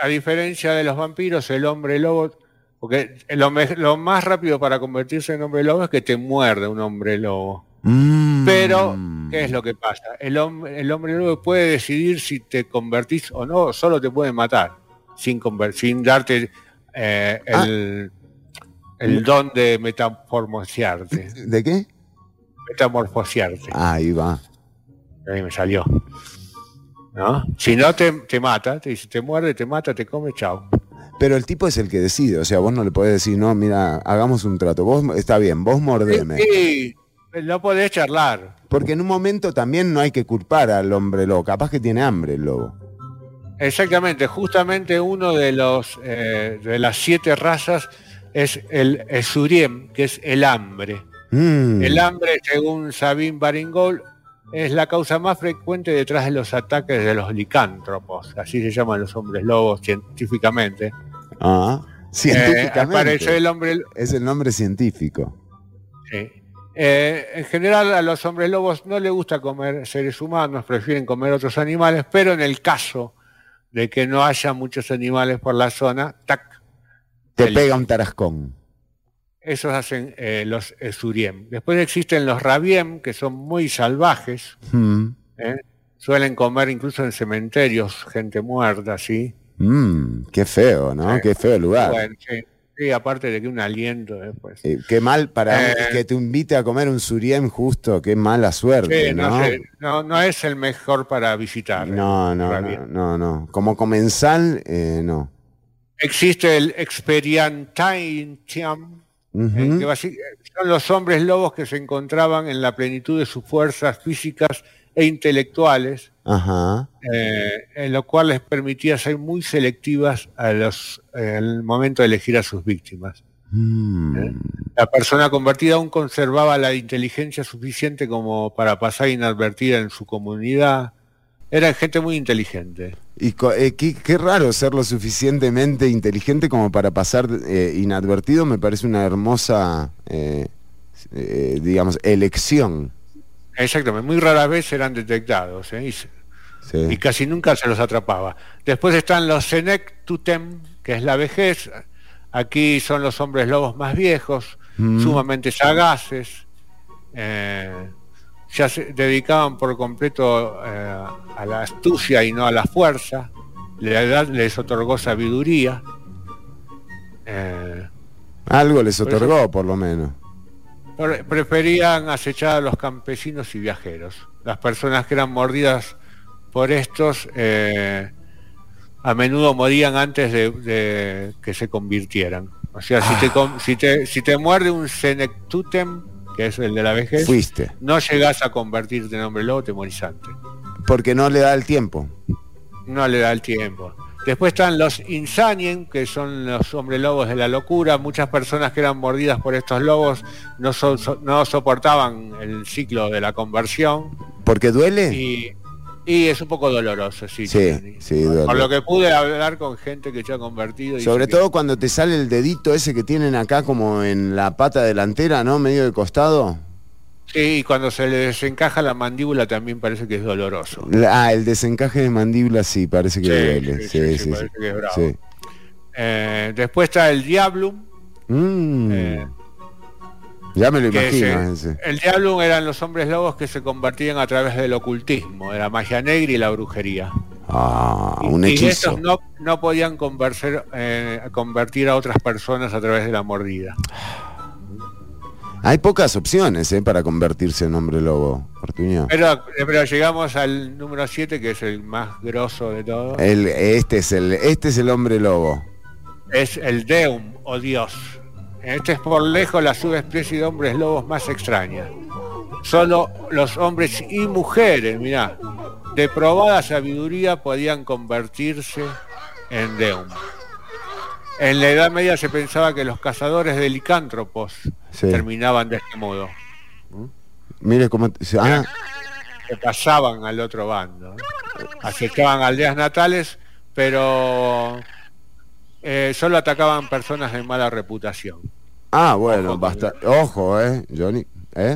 a diferencia de los vampiros, el hombre lobo... Porque lo más rápido para convertirse en hombre lobo es que te muerde un hombre lobo. Pero, ¿qué es lo que pasa? El hombre lobo puede decidir si te convertís o no, solo te puede matar, sin darte el don de metamorfosearte. ¿De qué? Metamorfosearte. Ahí va. Ahí me salió. ¿No? Si no, te mata, te muerde, te mata, te come, chao. Pero el tipo es el que decide, o sea, vos no le podés decir, no, mira, hagamos un trato, vos está bien, vos mordeme. Sí, no podés charlar. Porque en un momento también no hay que culpar al hombre lobo, capaz que tiene hambre el lobo. Exactamente, justamente uno de los de las 7 razas es el Esuriem, que es el hambre. El hambre, según Sabine Baring-Gould, es la causa más frecuente detrás de los ataques de los licántropos, así se llaman los hombres lobos científicamente. Científicamente. Aparece el hombre... Es el nombre científico. Sí. En general a los hombres lobos no les gusta comer seres humanos, prefieren comer otros animales, pero en el caso de que no haya muchos animales por la zona, te pega un tarascón. Esos hacen los Esuriem. Después existen los Rabiem, que son muy salvajes. Suelen comer incluso en cementerios gente muerta, ¿sí? Qué feo, ¿no? Qué feo lugar. Bueno, sí. Sí, aparte de que un aliento después. Qué mal para que te invite a comer un suriem justo, qué mala suerte, sí, ¿no? No, sé, no es el mejor para visitar. No. Como comensal, no. Existe el experientiam, son los hombres lobos que se encontraban en la plenitud de sus fuerzas físicas e intelectuales, en lo cual les permitía ser muy selectivas al momento de elegir a sus víctimas. La persona convertida aún conservaba la inteligencia suficiente como para pasar inadvertida en su comunidad. Era gente muy inteligente. Y qué raro ser lo suficientemente inteligente como para pasar inadvertido. Me parece una hermosa, digamos, elección. Exactamente, muy raras veces eran detectados, y casi nunca se los atrapaba. Después están los senectutem, que es la vejez. Aquí son los hombres lobos más viejos, sumamente sagaces. Ya se dedicaban por completo a la astucia y no a la fuerza. La edad les otorgó sabiduría. Algo les otorgó, por lo menos. Preferían acechar a los campesinos y viajeros. Las personas que eran mordidas por estos a menudo morían antes de que se convirtieran. O sea, si te muerde un senectutem, que es el de la vejez, fuiste. No llegás a convertirte en hombre lobo, te morís antes. Porque no le da el tiempo. No le da el tiempo. Después están los insanien, que son los hombres lobos de la locura. Muchas personas que eran mordidas por estos lobos no soportaban el ciclo de la conversión. ¿Porque duele? Y es un poco doloroso, sí, duele. Por lo que pude hablar con gente que se ha convertido. Sobre todo cuando te sale el dedito ese que tienen acá como en la pata delantera, ¿no? Medio de costado. Sí, y cuando se le desencaja la mandíbula también parece que es doloroso. El desencaje de mandíbula sí, parece que duele. Sí, parece que es bravo. Sí. Después está el diablum. Ya me lo imagino. El diablum eran los hombres lobos que se convertían a través del ocultismo, de la magia negra y la brujería. Un hechizo. Y estos no podían convertir a otras personas a través de la mordida. Hay pocas opciones para convertirse en hombre lobo, Ortuño. Pero llegamos al número 7, que es el más grosso de todos. Este es el hombre lobo. Es el Deum, o Dios. Este es por lejos la subespecie de hombres lobos más extraña. Solo los hombres y mujeres, mirá, de probada sabiduría podían convertirse en Deum. En la Edad Media se pensaba que los cazadores de licántropos terminaban de este modo. Mire cómo se pasaban al otro bando, acechaban aldeas natales, pero solo atacaban personas de mala reputación. Bueno, ojo, bastante. Ojo, Johnny. Bueno,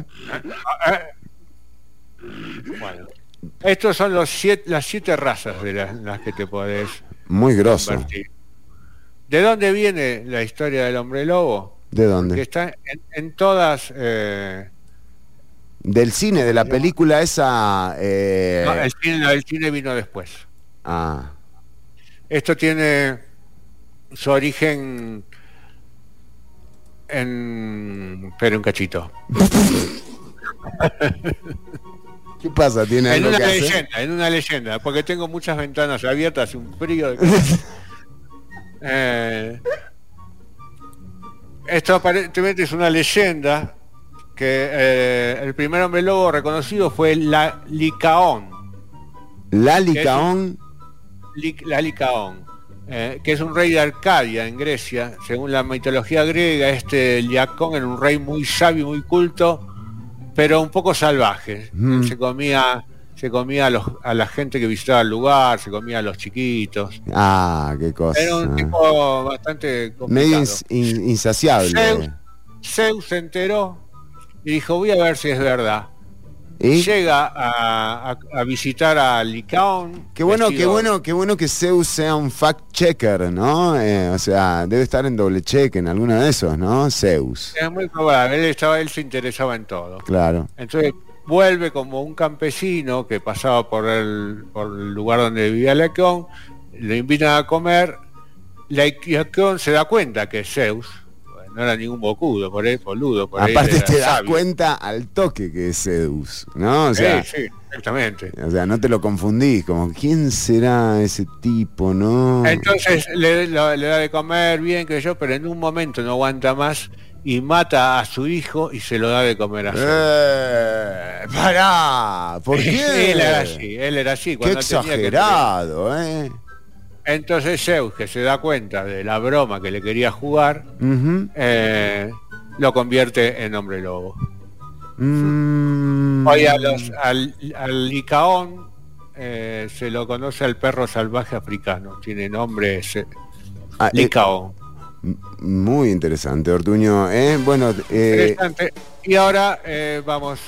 estos son las siete razas de las que te podés muy grosso convertir. ¿De dónde viene la historia del hombre lobo? ¿De dónde? Que está en todas... Del cine, de la película esa... No, el cine vino después. Esto tiene su origen en... Espera un cachito. ¿Qué pasa? ¿Tiene algo que hacer? En una leyenda, porque tengo muchas ventanas abiertas, un frío... Esto aparentemente es una leyenda que el primer hombre lobo reconocido fue la Licaón. ¿La Licaón? La Licaón, que es un rey de Arcadia en Grecia. Según la mitología griega, este Licaón era un rey muy sabio, muy culto, pero un poco salvaje. Se comía a la gente que visitaba el lugar, se comía a los chiquitos. Qué cosa. Era un tipo bastante complicado. Medio insaciable. Zeus se enteró y dijo, voy a ver si es verdad. ¿Y? Llega a visitar a Licaón. Qué bueno que Zeus sea un fact checker, ¿no? O sea, debe estar en doble check en alguno de esos, ¿no? Zeus. Es muy probable, él se interesaba en todo. Claro. Entonces vuelve como un campesino que pasaba por el lugar donde vivía Licaón, lo invitan a comer Licaón se da cuenta que es Zeus. No era ningún bocudo, por ahí, boludo. Por aparte ahí te das sabio. Cuenta al toque que es Zeus, ¿no? O sea, sí, exactamente. O sea, no te lo confundís, como, ¿quién será ese tipo, no? Entonces le da de comer bien, que yo, pero en un momento no aguanta más y mata a su hijo y se lo da de comer a Zeus. ¡Pará! ¿Por qué? Él era así. Cuando ¡qué exagerado, Entonces Zeus, que se da cuenta de la broma que le quería jugar, lo convierte en hombre lobo. Hoy al Licaón se lo conoce al perro salvaje africano. Tiene nombre ese, Licaón. Muy interesante, Ortuño. Bueno, interesante. Y ahora vamos,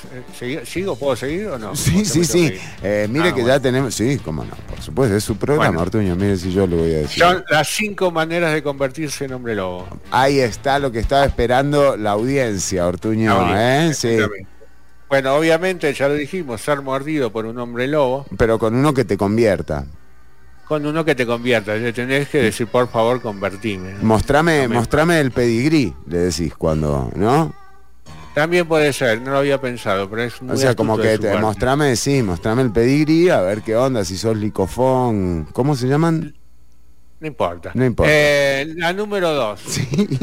¿sigo? ¿Puedo seguir o no? Sí. Mire que bueno. Ya tenemos, sí, cómo no, por supuesto, es su programa, bueno. Ortuño, mire si yo lo voy a decir. Son las 5 maneras de convertirse en hombre lobo. Ahí está lo que estaba esperando la audiencia, Ortuño, sí. Bueno, obviamente, ya lo dijimos, ser mordido por un hombre lobo. Pero con uno que te convierta. Con uno que te convierta, le tenés que decir, por favor, convertime. Mostrame el pedigrí, le decís cuando, ¿no? También puede ser, no lo había pensado, pero es muy... O sea, como que mostrame el pedigrí, a ver qué onda, si sos licofón, ¿cómo se llaman? No importa. La número 2. Sí.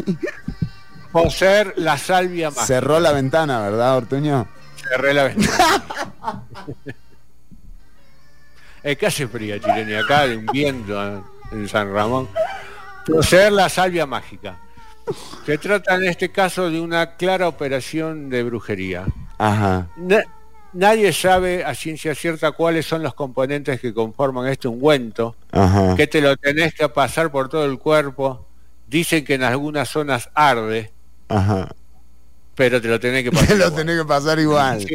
Poseer la salvia mágica. Cerró la ventana, ¿verdad, Ortuño? Cerré la ventana. Es que hace fría, Chironi, acá de un viento en San Ramón. Poseer la salvia mágica. Se trata en este caso de una clara operación de brujería. Ajá. Nadie sabe a ciencia cierta cuáles son los componentes que conforman este ungüento. Ajá. Que te lo tenés que pasar por todo el cuerpo. Dicen que en algunas zonas arde. Ajá. Pero te lo tenés que pasar. Te lo tenés que pasar igual.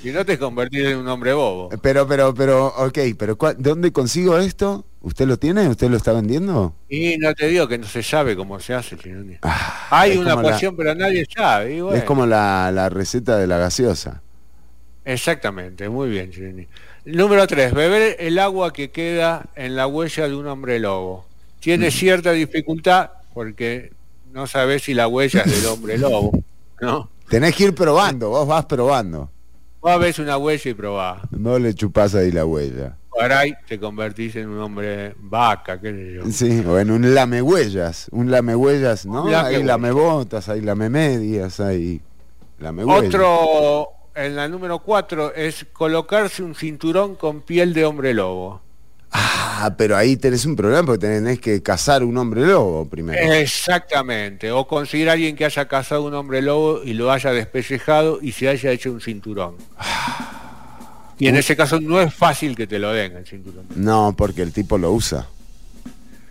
Si no te convertís en un hombre bobo. Pero, ok, pero ¿dónde consigo esto? ¿Usted lo tiene? ¿Usted lo está vendiendo? Y no te digo que no se sabe cómo se hace. Hay una poción, pero nadie sabe. Bueno. Es como la receta de la gaseosa. Exactamente, muy bien, Chironi. Número 3, beber el agua que queda en la huella de un hombre lobo. Tiene cierta dificultad porque no sabés si la huella es del hombre lobo, ¿no? Tenés que ir probando, vos vas probando. Vos ves una huella y probás. No le chupás ahí la huella. Caray, te convertís en un hombre vaca, qué sé yo. Sí, o en un lamehuellas. Un lamehuellas, ¿no? Hay lamebotas, hay lamemedias, hay lamehuellas. Otro, en la número 4, es colocarse un cinturón con piel de hombre lobo. Ah, pero ahí tenés un problema porque tenés que cazar un hombre lobo primero. Exactamente, o conseguir a alguien que haya cazado un hombre lobo y lo haya despellejado y se haya hecho un cinturón. Y en ese caso no es fácil que te lo den el cinturón. No, porque el tipo lo usa.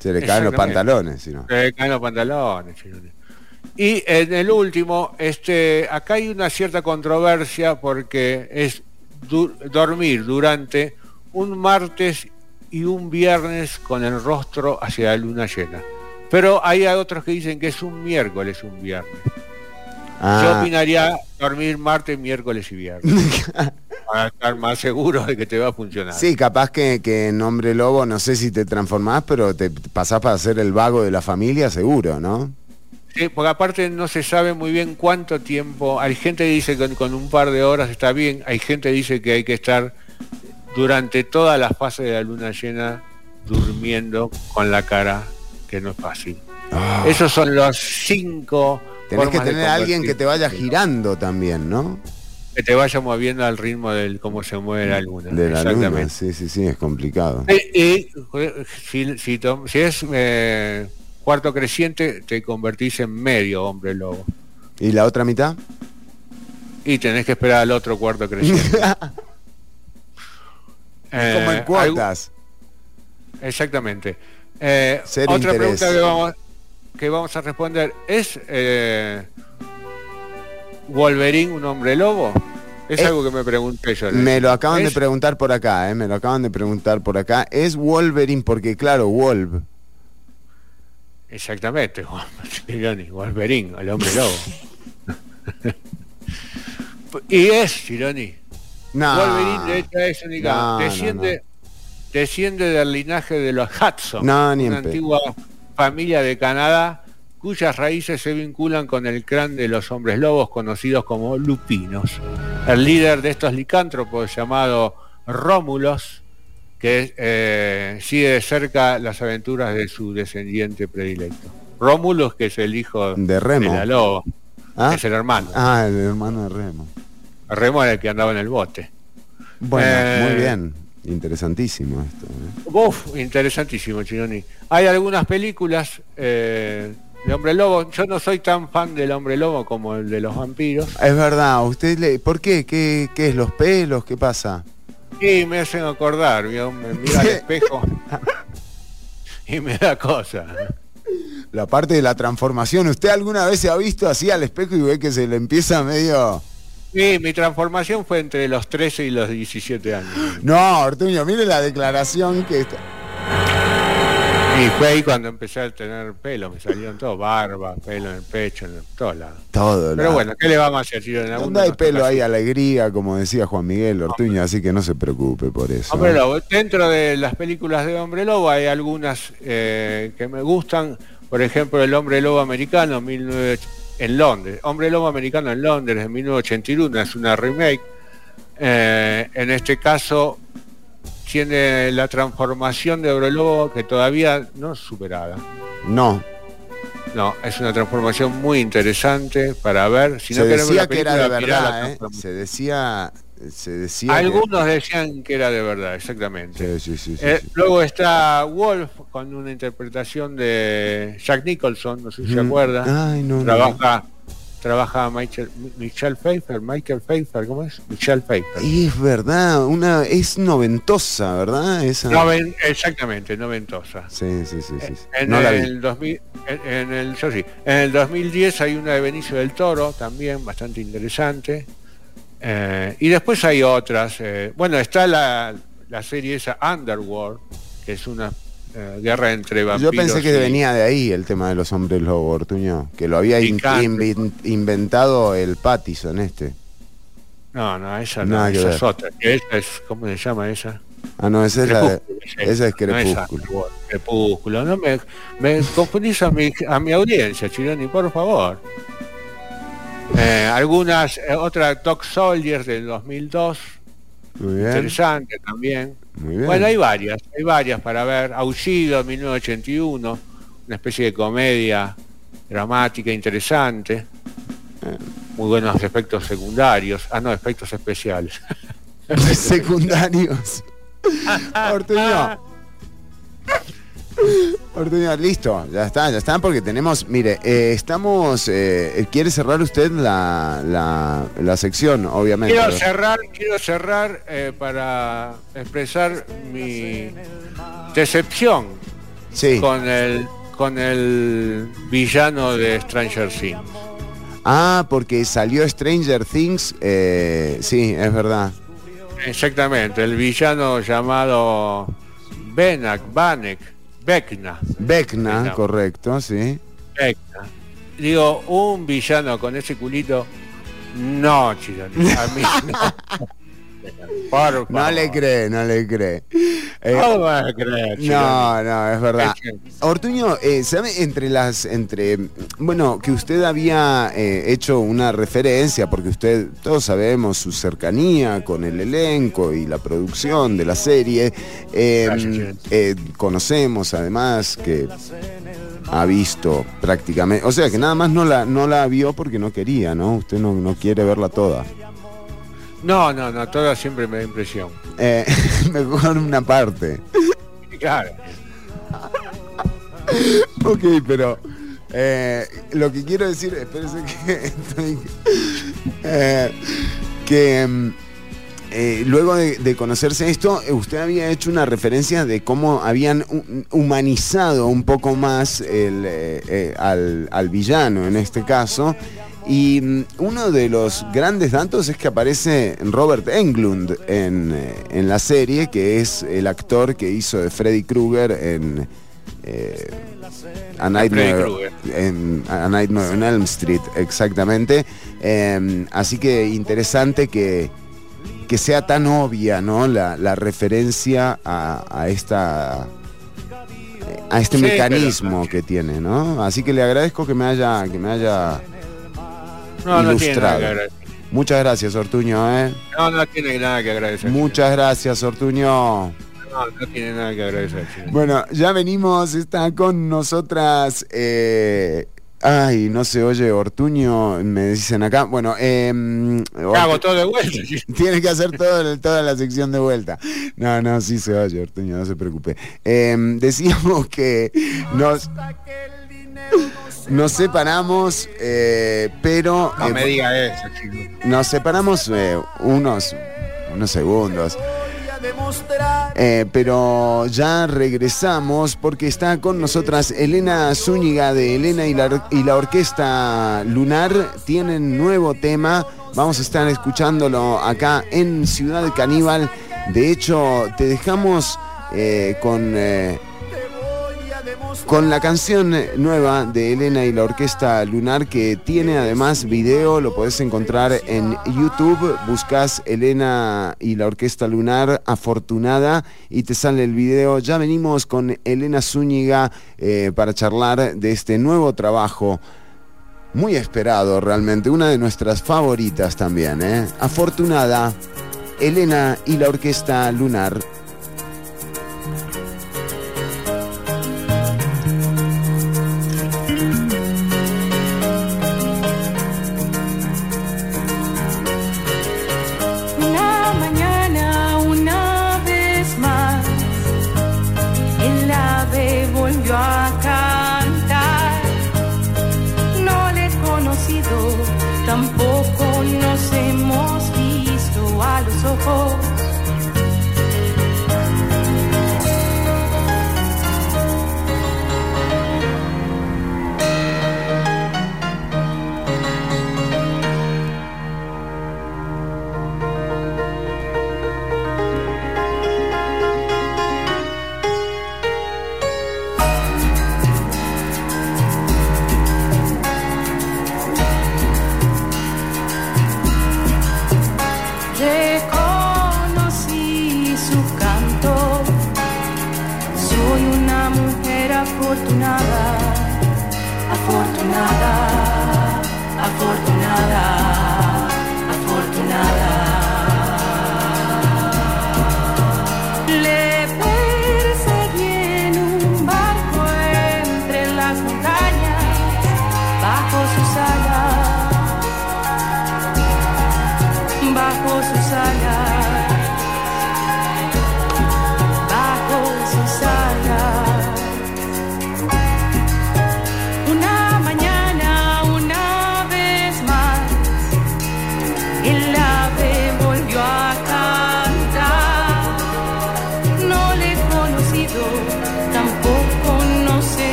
Se le caen los pantalones, sino. Se le caen los pantalones, sino. Y en el último, acá hay una cierta controversia porque es dormir durante un martes y un viernes con el rostro hacia la luna llena. Pero hay otros que dicen que es un miércoles, un viernes. Yo opinaría dormir martes, miércoles y viernes. Para estar más seguro de que te va a funcionar. Sí, capaz que en hombre lobo, no sé si te transformás, pero te pasás para ser el vago de la familia, seguro, ¿no? Sí, porque aparte no se sabe muy bien cuánto tiempo. Hay gente que dice que con un par de horas está bien. Hay gente que dice que hay que estar durante todas las fases de la luna llena durmiendo con la cara, que no es fácil. Esos son los 5. Tenés que tener a alguien que te vaya girando también, ¿no? Que te vaya moviendo al ritmo del cómo se mueve la luna. De la luna, sí, es complicado. Si es cuarto creciente, te convertís en medio hombre lobo. ¿Y la otra mitad? Y tenés que esperar al otro cuarto creciente. Como en cuotas. Exactamente. Otra pregunta que vamos a responder es... ¿Wolverine un hombre lobo? Es algo que me pregunté yo. Me lo acaban de preguntar por acá, ¿Es Wolverine? Porque claro, Wolf. Exactamente, Wolverine, el hombre lobo. Y es Chironi. No. Wolverine de hecho es un... No, desciende. desciende del linaje de los Hudson, una antigua familia de Canadá cuyas raíces se vinculan con el clan de los hombres lobos conocidos como lupinos. El líder de estos licántropos, llamado Rómulos, que sigue de cerca las aventuras de su descendiente predilecto. Rómulos, que es el hijo de Remo, de la lobo. ¿Ah? Es el hermano. Ah, el hermano de Remo. Remo era el que andaba en el bote. Bueno, muy bien. Interesantísimo esto, ¿eh? Uf, interesantísimo, Chironi. Hay algunas películas de Hombre Lobo. Yo no soy tan fan del Hombre Lobo como el de los vampiros. Es verdad, usted le... ¿Por qué? ¿Qué es? ¿Los pelos? ¿Qué pasa? Sí, me hacen acordar, ¿vio? Me miro al espejo y me da cosa. La parte de la transformación, ¿usted alguna vez se ha visto así al espejo y ve que se le empieza medio...? Sí, mi transformación fue entre los 13 y los 17 años. No, Ortuño, mire la declaración que está. Y fue ahí cuando empecé a tener pelo, me salieron todo, barba, pelo en el pecho, en todos lados. Todo. Pero bueno, ¿qué le vamos a hacer? Si ¿dónde hay pelo hay alegría, como decía Juan Miguel Ortuño, así que no se preocupe por eso. Hombre Lobo, dentro de las películas de Hombre Lobo hay algunas que me gustan, por ejemplo, El Hombre Lobo Americano, 1980. En Londres, Hombre Lobo Americano en Londres de 1981, es una remake. En este caso tiene la transformación de Hombre Lobo que todavía no es superada. No, es una transformación muy interesante para ver. Si no querés ver la película, que era de verdad, ¿eh? Se decía algunos que... decían que era de verdad, exactamente. Sí. Luego está Wolf con una interpretación de Jack Nicholson, no sé si se acuerda. Ay, no, trabaja Michelle Pfeiffer, ¿cómo es? Michelle Pfeiffer. Y es verdad, es noventosa, ¿verdad? Esa... Exactamente, noventosa. Sí. En el 2010 hay una de Benicio del Toro, también bastante interesante. Y después hay otras. Bueno, está la serie esa Underworld, que es una guerra entre vampiros. Yo pensé que venía de ahí el tema de los hombres lobo, Ortuño, que lo había inventado el Pattison este. No, esa no, esa es otra. Esa es, ¿cómo se llama esa? Ah, no, esa es Crepúsculo, esa es Crepúsculo. No, Crepúsculo. No me confundís a mi audiencia, Chironi, por favor. Otra Dog Soldiers del 2002, muy bien. Interesante también. Muy bien. Bueno, hay varias para ver. Aullido 1981, una especie de comedia dramática interesante, muy buenos efectos secundarios, efectos especiales. Secundarios. Ortuño, listo, ya está, porque tenemos, mire, estamos, quiere cerrar usted la sección, obviamente. Quiero cerrar para expresar mi decepción con el villano de Stranger Things. Ah, porque salió Stranger Things, sí, es verdad. Exactamente, el villano llamado Vecna, correcto, sí. Vecna. Digo, un villano con ese culito, no, Chironi, a mí no. Por favor. No le cree. No me cree, Chironi. No, es verdad. Ortuño, ¿sabe? Bueno, que usted había hecho una referencia, porque usted, todos sabemos su cercanía con el elenco y la producción de la serie. Conocemos además que ha visto prácticamente, o sea que nada más no la vio porque no quería, ¿no? Usted no quiere verla toda. No, toda siempre me da impresión. Mejor una parte. Claro. Ok, pero lo que quiero decir, espérense que estoy... luego de conocerse esto, usted había hecho una referencia de cómo habían humanizado un poco más al villano en este caso. Y uno de los grandes datos es que aparece Robert Englund en la serie, que es el actor que hizo de Freddy Krueger en A Nightmare on Elm Street, exactamente. Así que interesante que que sea tan obvia, ¿no? La referencia a esta... a este mecanismo que tiene, ¿no? Así que le agradezco que me haya ilustrado. No tiene nada que agradecer. Muchas gracias, Ortuño, ¿eh? No tiene nada que agradecer. Muchas gracias, Ortuño. No tiene nada que agradecer. Sí. Bueno, ya venimos, está con nosotras... Ay, no se oye Ortuño, me dicen acá. Bueno, hago todo de vuelta. Tienes que hacer toda la sección de vuelta. No, sí se oye Ortuño, no se preocupe. Decíamos que nos separamos, pero... No me diga eso, chico. Nos separamos unos segundos. Pero ya regresamos porque está con nosotras Elena Zúñiga de Elena y la Orquesta Lunar. Tienen nuevo tema, vamos a estar escuchándolo acá en Ciudad Caníbal. De hecho, te dejamos con la canción nueva de Elena y la Orquesta Lunar, que tiene además video, lo podés encontrar en YouTube, buscás Elena y la Orquesta Lunar Afortunada y te sale el video. Ya venimos con Elena Zúñiga para charlar de este nuevo trabajo, muy esperado realmente, una de nuestras favoritas también, ¿eh? Afortunada, Elena y la Orquesta Lunar.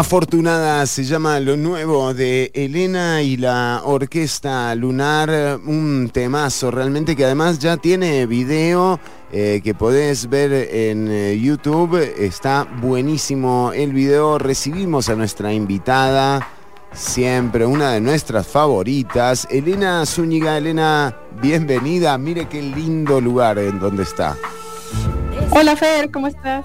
Afortunada se llama lo nuevo de Elena y la Orquesta Lunar, un temazo realmente que además ya tiene video que podés ver en YouTube, está buenísimo el video. Recibimos a nuestra invitada, siempre una de nuestras favoritas, Elena Zúñiga. Elena, bienvenida, mire qué lindo lugar en donde está. Hola Fer, ¿cómo estás?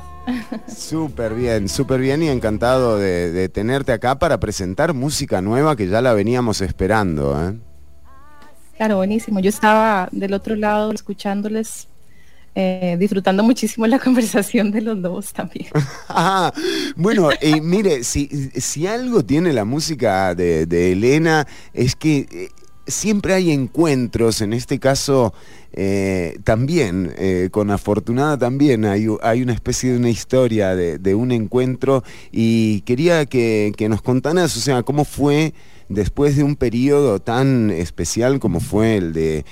Súper bien y encantado de tenerte acá para presentar música nueva que ya la veníamos esperando, ¿eh? Claro, buenísimo. Yo estaba del otro lado escuchándoles, disfrutando muchísimo la conversación de los dos también. Ah, bueno, mire, si algo tiene la música de Elena es que... siempre hay encuentros, en este caso también, con Afortunada también hay una especie de una historia de un encuentro, y quería que nos contaras, o sea, cómo fue después de un periodo tan especial como fue el de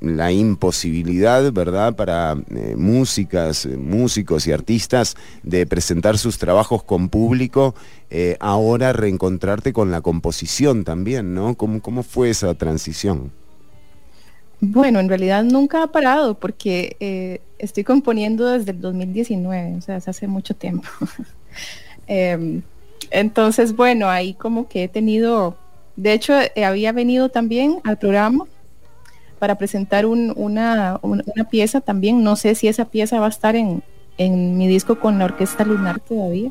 la imposibilidad, ¿verdad?, para músicos y artistas de presentar sus trabajos con público, ahora reencontrarte con la composición también, ¿no? ¿Cómo fue esa transición? Bueno, en realidad nunca ha parado porque estoy componiendo desde el 2019, o sea, es hace mucho tiempo. Entonces, bueno, ahí como que he tenido, de hecho había venido también al programa para presentar una pieza también, no sé si esa pieza va a estar en mi disco con la Orquesta Lunar todavía,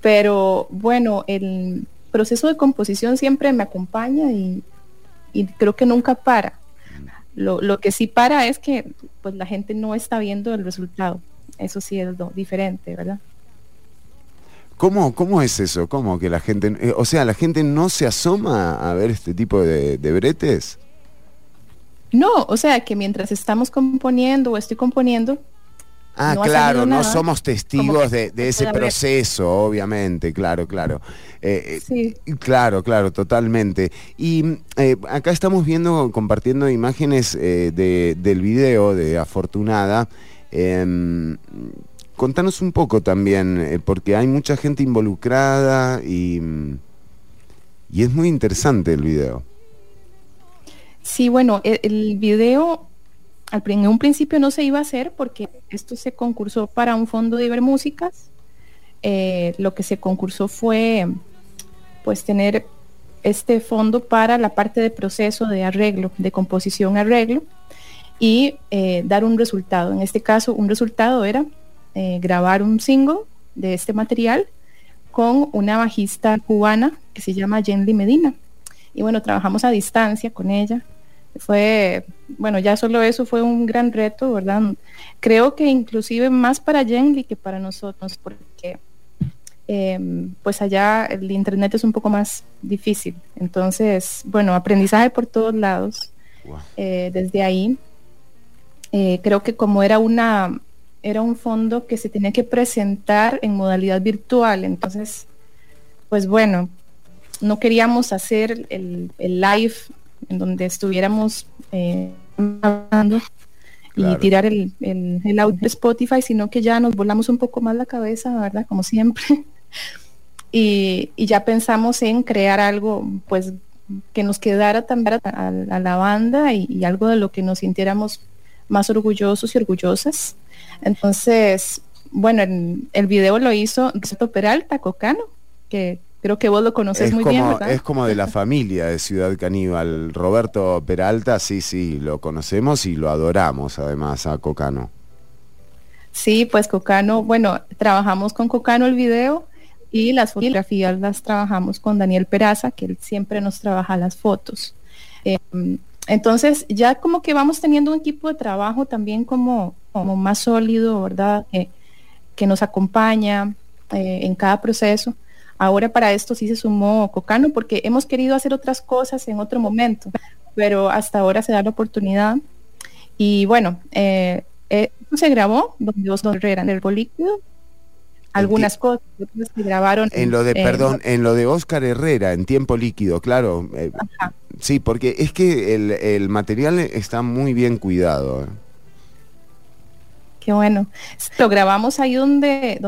pero bueno, el proceso de composición siempre me acompaña y creo que nunca para. Lo que sí para es que pues la gente no está viendo el resultado, eso sí es lo diferente, ¿verdad? ¿Cómo es eso? ¿Cómo que la gente... o sea, ¿la gente no se asoma a ver este tipo de bretes? No, o sea, que mientras estamos componiendo o estoy componiendo... Ah, no, claro, no somos testigos de ese proceso, obviamente, claro. Sí. Claro, totalmente. Y acá estamos compartiendo imágenes del video de Afortunada. Contanos un poco también, porque hay mucha gente involucrada y es muy interesante el video. Sí, bueno, el video en un principio no se iba a hacer porque esto se concursó para un fondo de Ibermúsicas. Lo que se concursó fue pues tener este fondo para la parte de proceso de arreglo, de composición-arreglo, y dar un resultado. En este caso, un resultado era... grabar un single de este material con una bajista cubana que se llama Jenly Medina, y bueno, trabajamos a distancia con ella. Fue, bueno, ya solo eso fue un gran reto, ¿verdad? Creo que inclusive más para Jenly que para nosotros, porque pues allá el internet es un poco más difícil, entonces bueno, aprendizaje por todos lados. Wow. Desde ahí creo que como era un fondo que se tenía que presentar en modalidad virtual, entonces pues bueno, no queríamos hacer el live en donde estuviéramos hablando, claro, y tirar el audio de Spotify, sino que ya nos volamos un poco más la cabeza, ¿verdad?, como siempre. y ya pensamos en crear algo pues que nos quedara también a la banda, y algo de lo que nos sintiéramos más orgullosos y orgullosas. Entonces, bueno, el video lo hizo Roberto Peralta, Cocano, que creo que vos lo conocés muy bien, ¿verdad? Es como de la familia de Ciudad Caníbal. Roberto Peralta, sí, lo conocemos y lo adoramos además a Cocano. Sí, pues Cocano, bueno, trabajamos con Cocano el video, y las fotografías las trabajamos con Daniel Peraza, que él siempre nos trabaja las fotos. Entonces ya como que vamos teniendo un equipo de trabajo también como más sólido, ¿verdad? Que nos acompaña en cada proceso. Ahora para esto sí se sumó Cocano, porque hemos querido hacer otras cosas en otro momento, pero hasta ahora se da la oportunidad. Y bueno, se grabó donde Oscar Herrera en el Bolíquido. Algunas cosas que grabaron en lo de Oscar Herrera en Tiempo Líquido, claro. Sí, porque es que el material está muy bien cuidado. Qué bueno. Lo grabamos ahí donde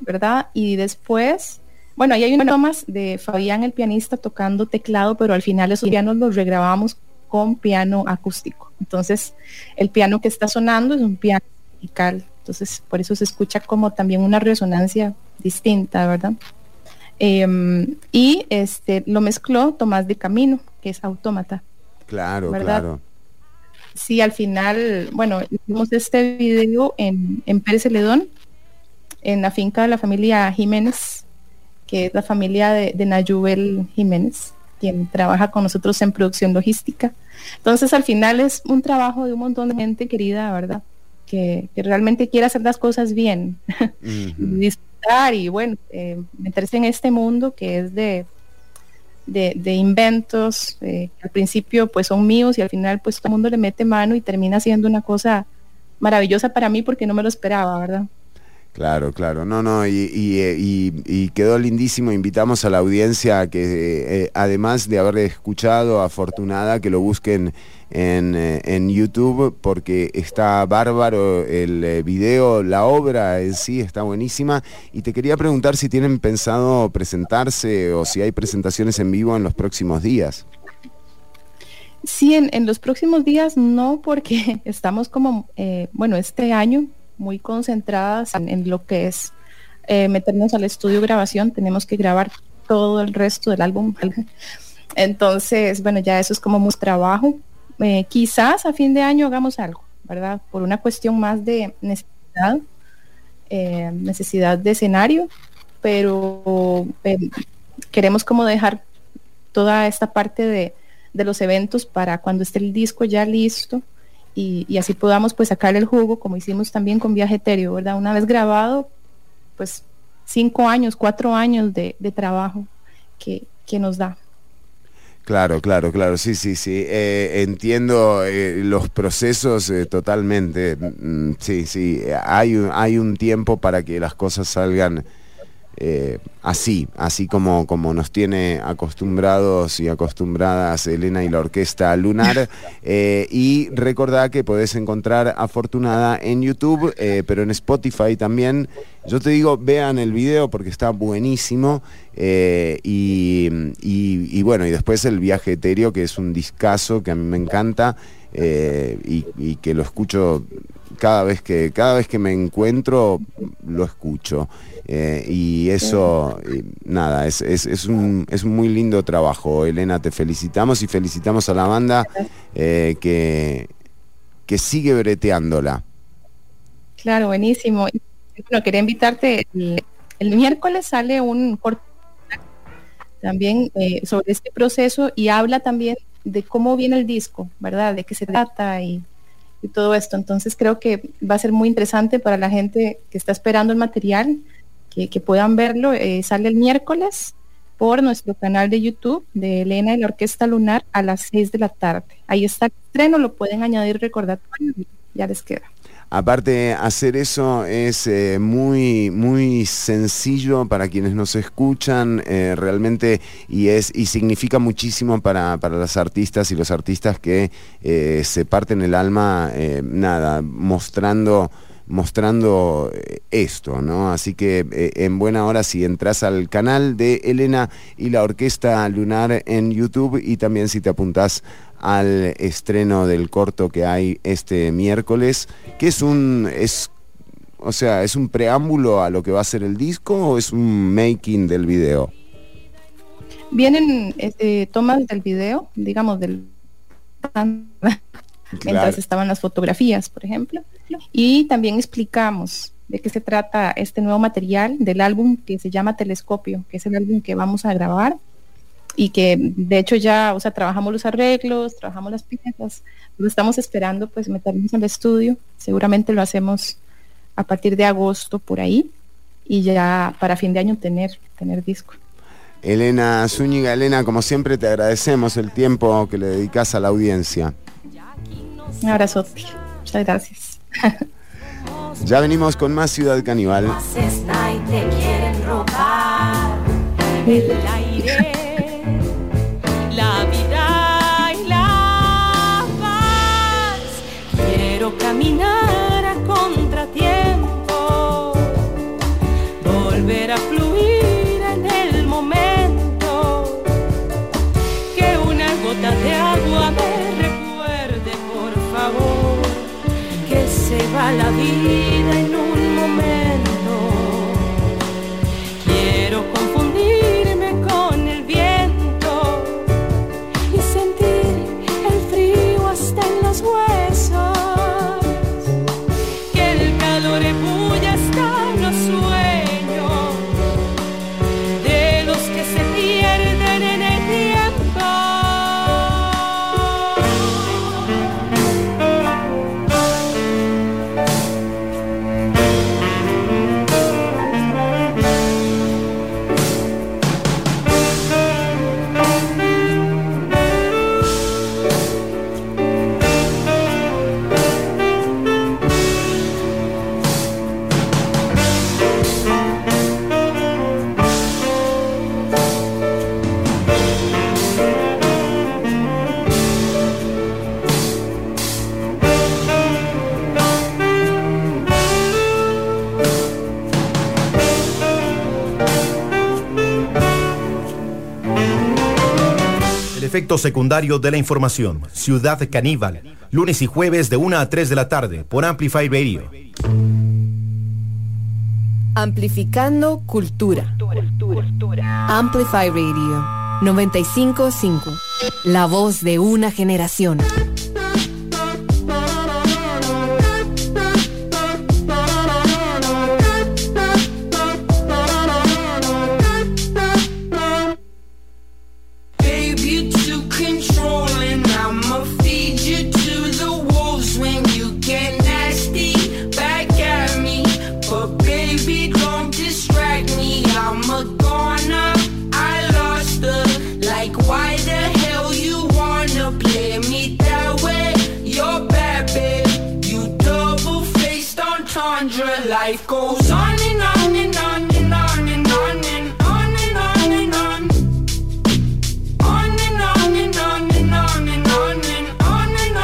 ¿verdad? Y después, bueno, ahí hay unas tomas de Fabián, el pianista, tocando teclado, pero al final esos pianos los regrabamos con piano acústico. Entonces, el piano que está sonando es un piano musical. Entonces, por eso se escucha como también una resonancia distinta, ¿verdad? Y lo mezcló Tomás de Camino, que es Autómata. Claro, ¿verdad? Claro. Sí, al final, bueno, hicimos este video en Pérez Celedón, en la finca de la familia Jiménez, que es la familia de Nayubel Jiménez, quien trabaja con nosotros en producción logística. Entonces, al final es un trabajo de un montón de gente querida, ¿verdad? Que realmente quiere hacer las cosas bien, uh-huh. disfrutar y, bueno, meterse en este mundo que es de inventos, al principio pues son míos y al final pues todo el mundo le mete mano y termina siendo una cosa maravillosa para mí porque no me lo esperaba, ¿verdad? Claro, claro, no, y quedó lindísimo. Invitamos a la audiencia a que además de haber escuchado Afortunada, que lo busquen en YouTube, porque está bárbaro el video, la obra en sí está buenísima. Y te quería preguntar si tienen pensado presentarse o si hay presentaciones en vivo en los próximos días. Sí, en los próximos días no, porque estamos como, este año muy concentradas en lo que es meternos al estudio grabación. Tenemos que grabar todo el resto del álbum. Entonces, bueno, ya eso es como mucho trabajo. Quizás a fin de año hagamos algo, ¿verdad? Por una cuestión más de necesidad de escenario, pero queremos como dejar toda esta parte de los eventos para cuando esté el disco ya listo. Y así podamos pues sacar el jugo, como hicimos también con Viaje Etéreo, ¿verdad? Una vez grabado, pues 4 años de trabajo que nos da. Claro, sí, entiendo los procesos totalmente, sí, hay un tiempo para que las cosas salgan así como nos tiene acostumbrados y acostumbradas Elena y la Orquesta Lunar. Y recordá que podés encontrar Afortunada en YouTube, pero en Spotify también. Yo te digo, vean el video porque está buenísimo. Y bueno, y después el Viaje Etéreo, que es un discazo que a mí me encanta y que lo escucho cada vez que me encuentro, lo escucho. Y eso, nada, es un muy lindo trabajo. Elena, te felicitamos y felicitamos a la banda que sigue breteándola. Claro, buenísimo. Bueno, quería invitarte, el miércoles sale un corto también sobre este proceso y habla también de cómo viene el disco, ¿verdad? De qué se trata y todo esto. Entonces creo que va a ser muy interesante para la gente que está esperando el material, que puedan verlo. Sale el miércoles por nuestro canal de YouTube de Elena y la Orquesta Lunar a las 6 de la tarde. Ahí está el estreno, lo pueden añadir recordatorio, ya les queda. Aparte, hacer eso es muy, muy sencillo para quienes nos escuchan, realmente, y significa muchísimo para las artistas y los artistas que se parten el alma, mostrando esto, ¿no? Así que en buena hora, si entras al canal de Elena y la Orquesta Lunar en YouTube, y también si te apuntás al estreno del corto que hay este miércoles, que es un preámbulo a lo que va a ser el disco, o es un making del video. Vienen tomas del video, digamos, del mientras estaban las fotografías, por ejemplo, y también explicamos de qué se trata este nuevo material del álbum que se llama Telescopio, que es el álbum que vamos a grabar y que de hecho ya, trabajamos los arreglos, trabajamos las piezas, lo estamos esperando pues meternos en el estudio. Seguramente lo hacemos a partir de agosto por ahí y ya para fin de año tener disco. Elena Zúñiga, Elena, como siempre te agradecemos el tiempo que le dedicas a la audiencia. Un abrazote, muchas gracias. Ya venimos con más Ciudad Caníbal. Te quieren robar el aire, la vida y la paz. Quiero caminar a contratiempo. gotita de agua me recuerde, por favor, que se va la vida en un momento. Quiero confundirme con el viento y sentir el frío hasta en los huesos, que el calor ebulla hasta los sueños de los que se pierden en el tiempo. Efecto secundario de la información. Ciudad Caníbal, lunes y jueves de 1 a 3 de la tarde por Amplify Radio. Amplificando cultura. Amplify Radio 95.5, la voz de una generación. Life goes on and on and on and on and on and on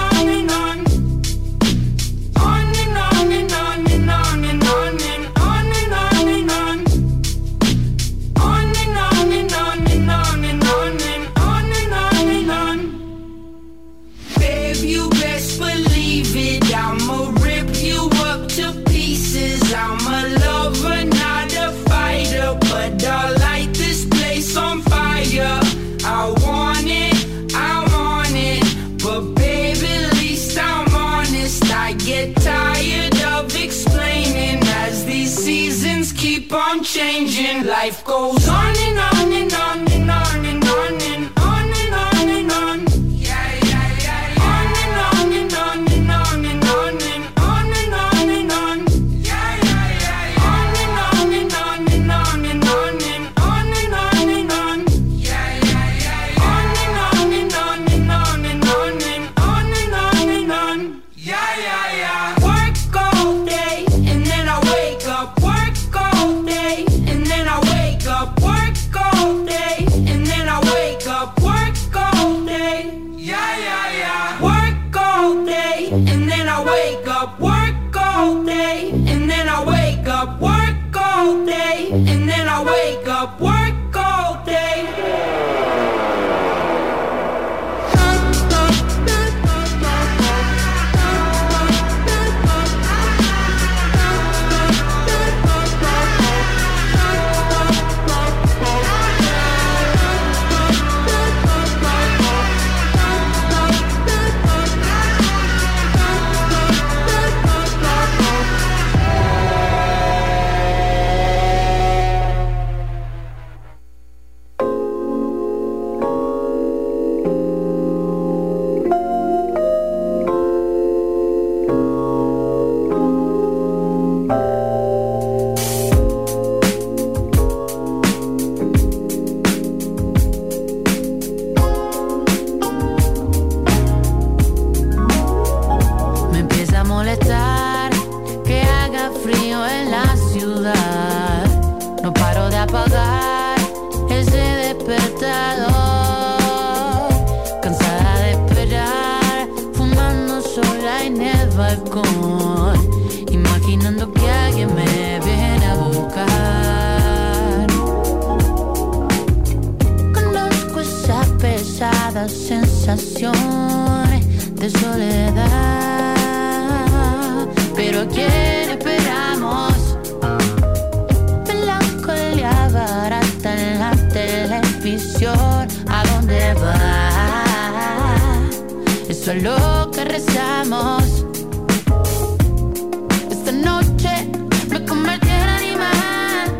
and on and on. On and on and on and on and on and on and on and on. On and on and on and on and on and on and on and on. On and on and on and on and on and on and on and on. Babe, you best believe it, I'ma rip you up to I'm a lover, not a fighter, but I light this place on fire. I want it, I'm on it, but baby, at least I'm honest. I get tired of explaining as these seasons keep on changing. Life goes on and on and on and on and on and on and on and on. Since sensación de soledad, pero ¿a quién esperamos? Melancolía barata en la televisión, ¿a dónde va? Eso es lo que rezamos. Esta noche me convertí en animal,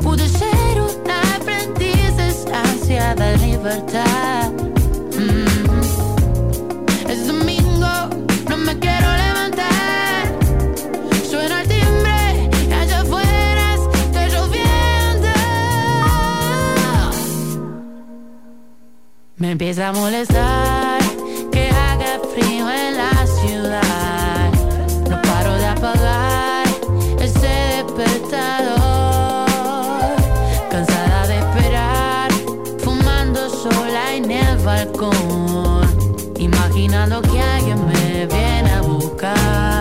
pude ser un aprendiz de esta ansiada libertad. Me empieza a molestar que haga frío en la ciudad. No paro de apagar ese despertador. Cansada de esperar, fumando sola en el balcón, imaginando que alguien me viene a buscar.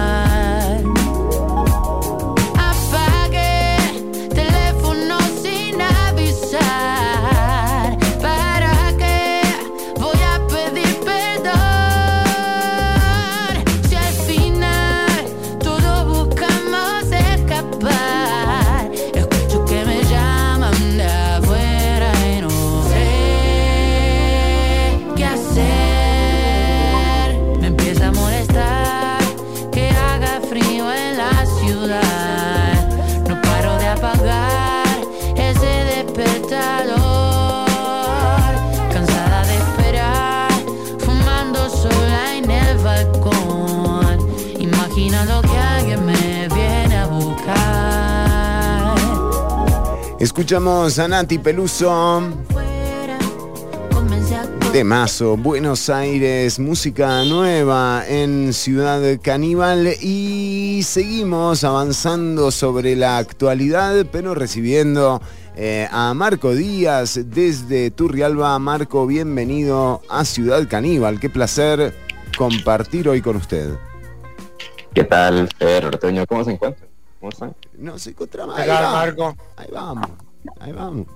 Escuchamos a Nati Peluso, temazo, Buenos Aires, música nueva en Ciudad Caníbal, y seguimos avanzando sobre la actualidad, pero recibiendo a Marco Díaz desde Turrialba. Marco, bienvenido a Ciudad Caníbal, qué placer compartir hoy con usted. ¿Qué tal, Ortuño? ¿Cómo se encuentra? ¿Cómo están? No se encuentra mal. Marco. Ahí vamos.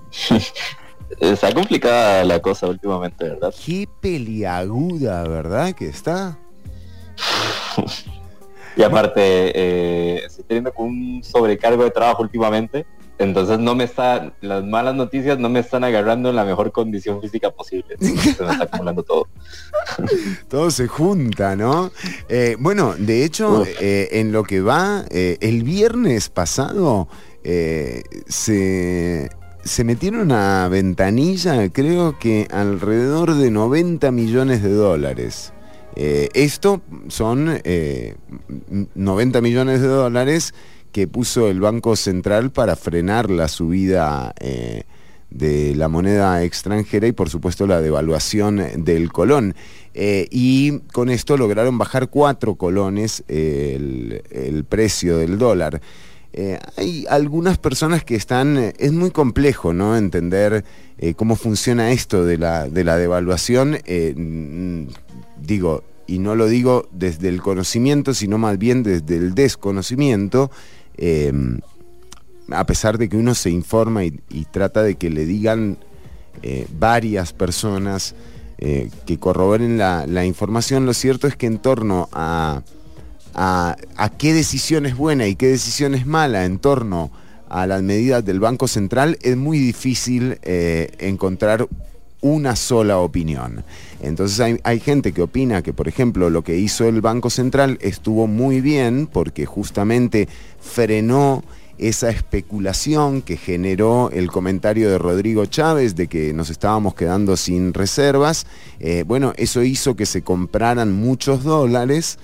Está complicada la cosa últimamente, ¿verdad? Qué peliaguda, ¿verdad? Que está. Y aparte, estoy teniendo un sobrecargo de trabajo últimamente, entonces las malas noticias no me están agarrando en la mejor condición física posible. Se me está acumulando todo. Todo se junta, ¿no? Bueno, de hecho, en lo que va, el viernes pasado se metieron a ventanilla, creo que alrededor de $90 millones. Esto son $90 millones que puso el Banco Central para frenar la subida de la moneda extranjera y por supuesto la devaluación del colón. Y con esto lograron bajar 4 colones el precio del dólar. Hay algunas personas que están... Es muy complejo, ¿no?, entender cómo funciona esto de la devaluación. Digo, y no lo digo desde el conocimiento, sino más bien desde el desconocimiento, a pesar de que uno se informa y trata de que le digan varias personas que corroboren la información. Lo cierto es que en torno a qué decisión es buena y qué decisión es mala en torno a las medidas del Banco Central, es muy difícil encontrar una sola opinión. Entonces hay gente que opina que, por ejemplo, lo que hizo el Banco Central estuvo muy bien porque justamente frenó esa especulación que generó el comentario de Rodrigo Chávez de que nos estábamos quedando sin reservas. Bueno, eso hizo que se compraran muchos dólares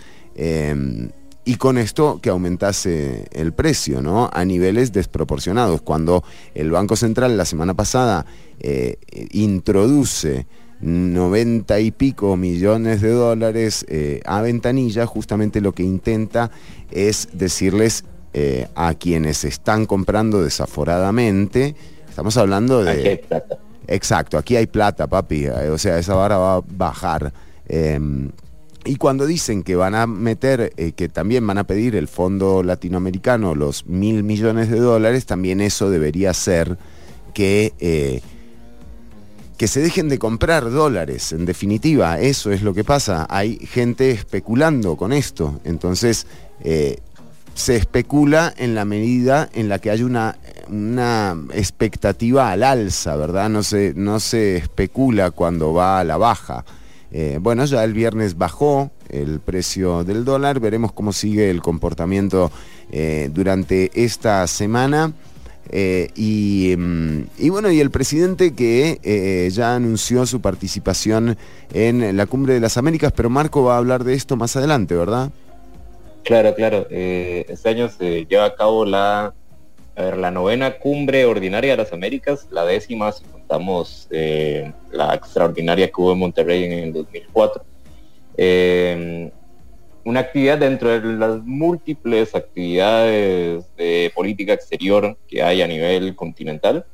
y con esto que aumentase el precio, ¿no?, a niveles desproporcionados. Cuando el Banco Central la semana pasada introduce $90 y pico millones a ventanilla, justamente lo que intenta es decirles a quienes están comprando desaforadamente, estamos hablando de... Aquí hay plata. Exacto, aquí hay plata, papi, o sea, esa vara va a bajar. Y cuando dicen que van a meter, que también van a pedir el fondo latinoamericano, los $1.000 millones, también eso debería ser que que se dejen de comprar dólares. En definitiva, eso es lo que pasa. Hay gente especulando con esto. Entonces, se especula en la medida en la que hay una expectativa al alza, ¿verdad? No se especula cuando va a la baja. Bueno, ya el viernes bajó el precio del dólar. Veremos cómo sigue el comportamiento durante esta semana. Y bueno, y el presidente que ya anunció su participación en la Cumbre de las Américas, pero Marco va a hablar de esto más adelante, ¿verdad? Claro. Este año se lleva a cabo la 9ª Cumbre Ordinaria de las Américas, la 10ª si contamos la extraordinaria que hubo en Monterrey en el 2004. Una actividad dentro de las múltiples actividades de política exterior que hay a nivel continental,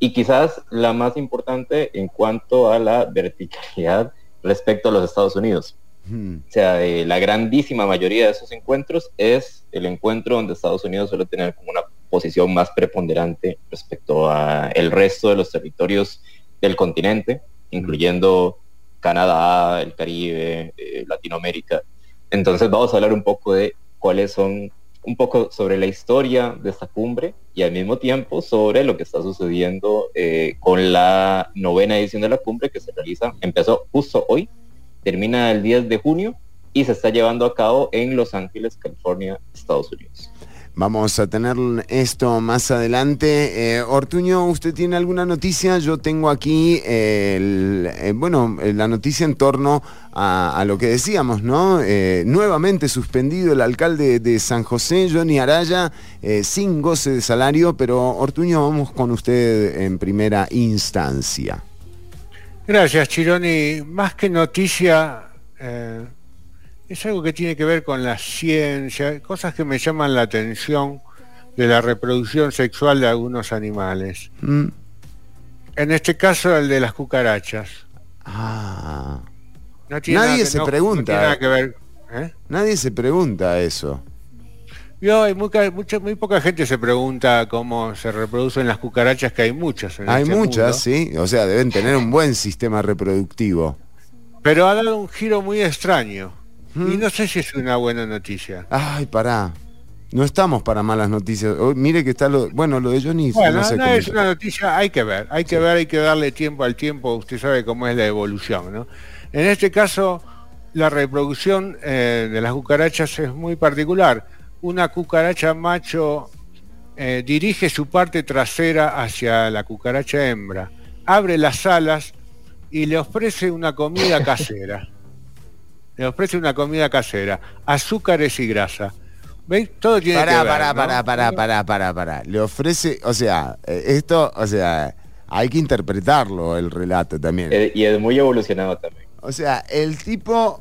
y quizás la más importante en cuanto a la verticalidad respecto a los Estados Unidos. O sea, la grandísima mayoría de esos encuentros es el encuentro donde Estados Unidos suele tener como una posición más preponderante respecto a el resto de los territorios del continente, incluyendo Canadá, el Caribe, Latinoamérica. Entonces vamos a hablar un poco de cuáles son, un poco sobre la historia de esta cumbre y al mismo tiempo sobre lo que está sucediendo con la 9ª edición de la cumbre, que se realiza, empezó justo hoy, termina el 10 de junio y se está llevando a cabo en Los Ángeles, California, Estados Unidos. Vamos a tener esto más adelante. Ortuño, ¿usted tiene alguna noticia? Yo tengo aquí la noticia en torno a lo que decíamos, ¿no? Nuevamente suspendido el alcalde de San José, Johnny Araya, sin goce de salario, pero Ortuño, vamos con usted en primera instancia. Gracias, Chironi. Más que noticia... es algo que tiene que ver con la ciencia, cosas que me llaman la atención de la reproducción sexual de algunos animales. En este caso, el de las cucarachas. Nadie se pregunta eso. Yo, muy poca gente se pregunta cómo se reproducen las cucarachas, que hay muchas en este mundo. Hay muchas, sí. O sea, deben tener un buen sistema reproductivo. Pero ha dado un giro muy extraño. Y no sé si es una buena noticia. Ay, pará. No estamos para malas noticias. Mire que está lo de Johnny. Bueno, no es una noticia, hay que darle tiempo al tiempo. Usted sabe cómo es la evolución, ¿no? En este caso, la reproducción de las cucarachas es muy particular. Una cucaracha macho dirige su parte trasera hacia la cucaracha hembra, abre las alas y le ofrece una comida casera. Azúcares y grasa. ¿Veis? Todo tiene que ver, ¿no? Pará. Le ofrece, hay que interpretarlo el relato también. Y es muy evolucionado también. O sea, el tipo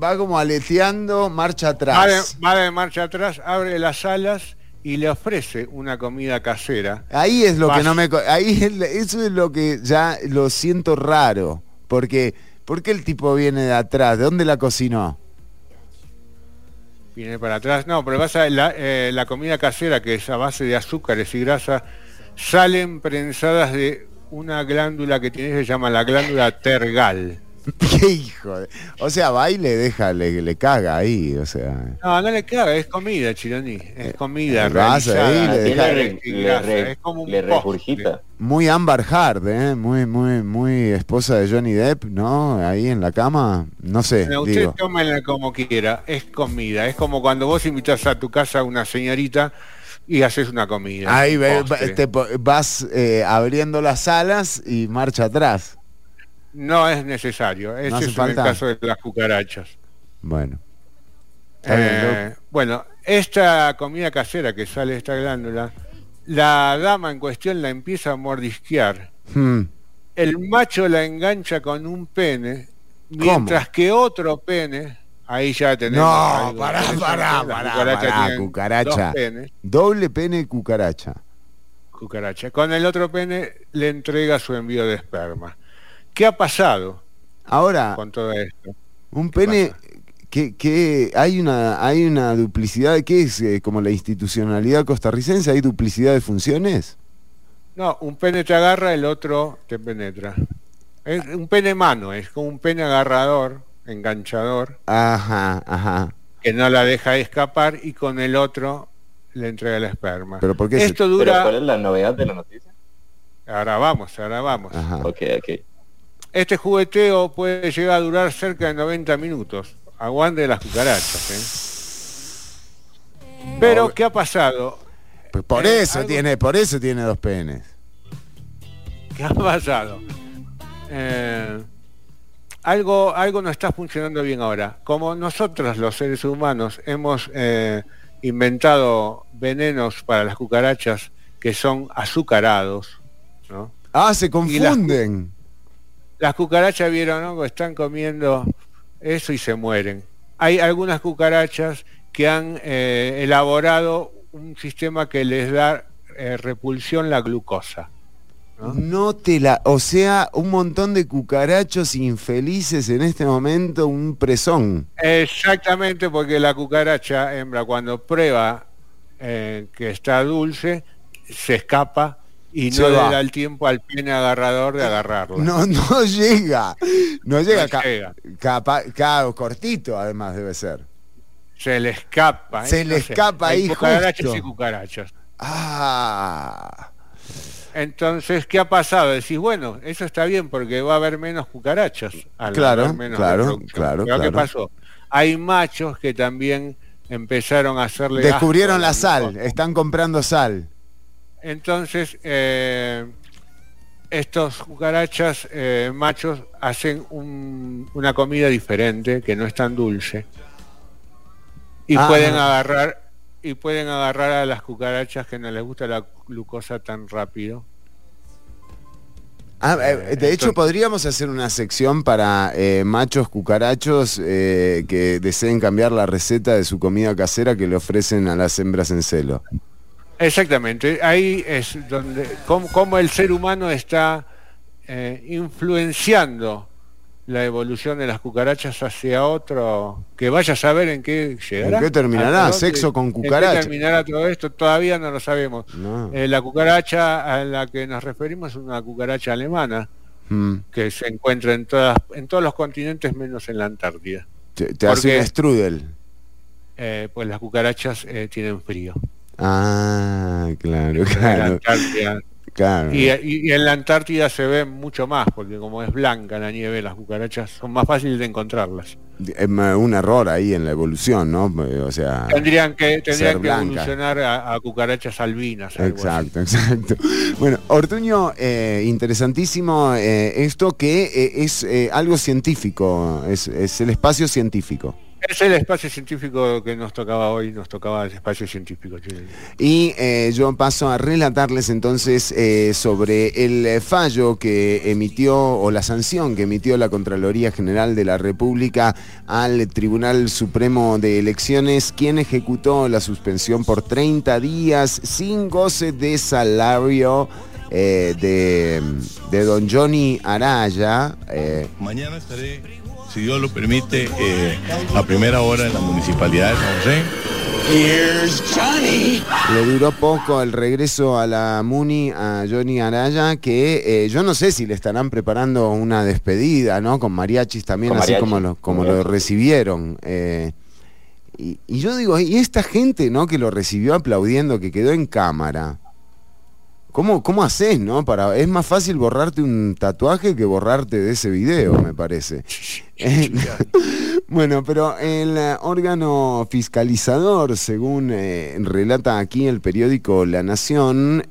va como aleteando, marcha atrás. Va de marcha atrás, abre las alas y le ofrece una comida casera. Ahí es lo que no me... eso es lo que ya lo siento raro, porque... ¿Por qué el tipo viene de atrás? ¿De dónde la cocinó? Viene para atrás. No, pero la comida casera, que es a base de azúcares y grasa, salen prensadas de una glándula que tiene, se llama la glándula tergal. ¡Qué hijo! Va y le deja, le caga ahí, No le caga, es comida, Chironi. Es comida realizada. Le regurgita. Muy Amber Heard, muy esposa de Johnny Depp, ¿no? Ahí en la cama, no sé. Usted tómela como quiera, es comida. Es como cuando vos invitás a tu casa a una señorita y haces una comida. Ahí vas abriendo las alas y marcha atrás. No es necesario. Ese es el caso de las cucarachas. Bueno. Esta comida casera que sale de esta glándula, la dama en cuestión la empieza a mordisquear. El macho la engancha con un pene, mientras que otro pene... Ahí ya tenemos... No, pará, cucaracha. Doble pene, cucaracha. Con el otro pene le entrega su envío de esperma. ¿Qué ha pasado ahora con todo esto? Un pene que hay una duplicidad, que es como la institucionalidad costarricense, hay duplicidad de funciones. No, un pene te agarra, el otro te penetra. Es un pene mano, es como un pene agarrador, enganchador. Ajá, ajá. Que no la deja escapar y con el otro le entrega el esperma. ¿Pero por qué esto dura? ¿Pero cuál es la novedad de la noticia? Ahora vamos, ahora vamos. Ajá. Okay, okay. Este jugueteo puede llegar a durar cerca de 90 minutos. Aguante las cucarachas, ¿eh? Pero, ¿qué ha pasado? Pues por eso algo... tiene, por eso tiene dos penes. ¿Qué ha pasado? Algo no está funcionando bien ahora. Como nosotros los seres humanos hemos inventado venenos para las cucarachas que son azucarados, ¿no? Ah, se confunden. Las cucarachas vieron, ¿no? Están comiendo eso y se mueren. Hay algunas cucarachas que han elaborado un sistema que les da repulsión la glucosa, ¿no? No te la... O sea, un montón de cucarachos infelices en este momento, un presón. Exactamente, porque la cucaracha hembra, cuando prueba que está dulce, se escapa y no le da el tiempo al pene agarrador de agarrarlo. No llega. Cortito además debe ser. Se le escapa. Se le escapa ahí justo. Cucarachas y cucarachas. Ah. Entonces, ¿qué ha pasado? Decís, bueno, eso está bien porque va a haber menos cucarachas. Claro. Pero ¿qué pasó? Hay machos que también empezaron a hacerle... Descubrieron la sal, están comprando sal. Entonces, estos cucarachas machos hacen una comida diferente, que no es tan dulce, y pueden agarrar a las cucarachas que no les gusta la glucosa tan rápido. De hecho, podríamos hacer una sección para machos cucarachos que deseen cambiar la receta de su comida casera que le ofrecen a las hembras en celo. Exactamente, ahí es donde cómo el ser humano está influenciando la evolución de las cucarachas hacia otro, que vaya a saber en qué llegará. ¿En qué terminará? ¿Sexo con cucarachas? ¿En qué terminará todo esto? Todavía no lo sabemos. No. La cucaracha a la que nos referimos es una cucaracha alemana que se encuentra en todos los continentes menos en la Antártida. Te hace un strudel. Pues las cucarachas tienen frío. Ah, claro. Y en la Antártida se ven mucho más, porque como es blanca la nieve, las cucarachas son más fáciles de encontrarlas. Es un error ahí en la evolución, ¿no? O sea, tendrían que evolucionar a cucarachas albinas. Exacto. Bueno, Ortuño, interesantísimo esto que es algo científico, es el espacio científico. Es el espacio científico que nos tocaba hoy, el espacio científico. Y yo paso a relatarles entonces sobre el fallo que emitió, o la sanción que emitió la Contraloría General de la República al Tribunal Supremo de Elecciones, quien ejecutó la suspensión por 30 días sin goce de salario de don Johnny Araya. Mañana estaré, si Dios lo permite, a primera hora en la municipalidad de San José. Here's Johnny. Le duró poco el regreso a la Muni a Johnny Araya, que yo no sé si le estarán preparando una despedida, ¿no? Con mariachis también, como lo recibieron. Y yo digo, y esta gente, ¿no? Que lo recibió aplaudiendo, que quedó en cámara. ¿Cómo haces, no? Es más fácil borrarte un tatuaje que borrarte de ese video, me parece. Bueno, pero el órgano fiscalizador, según relata aquí el periódico La Nación,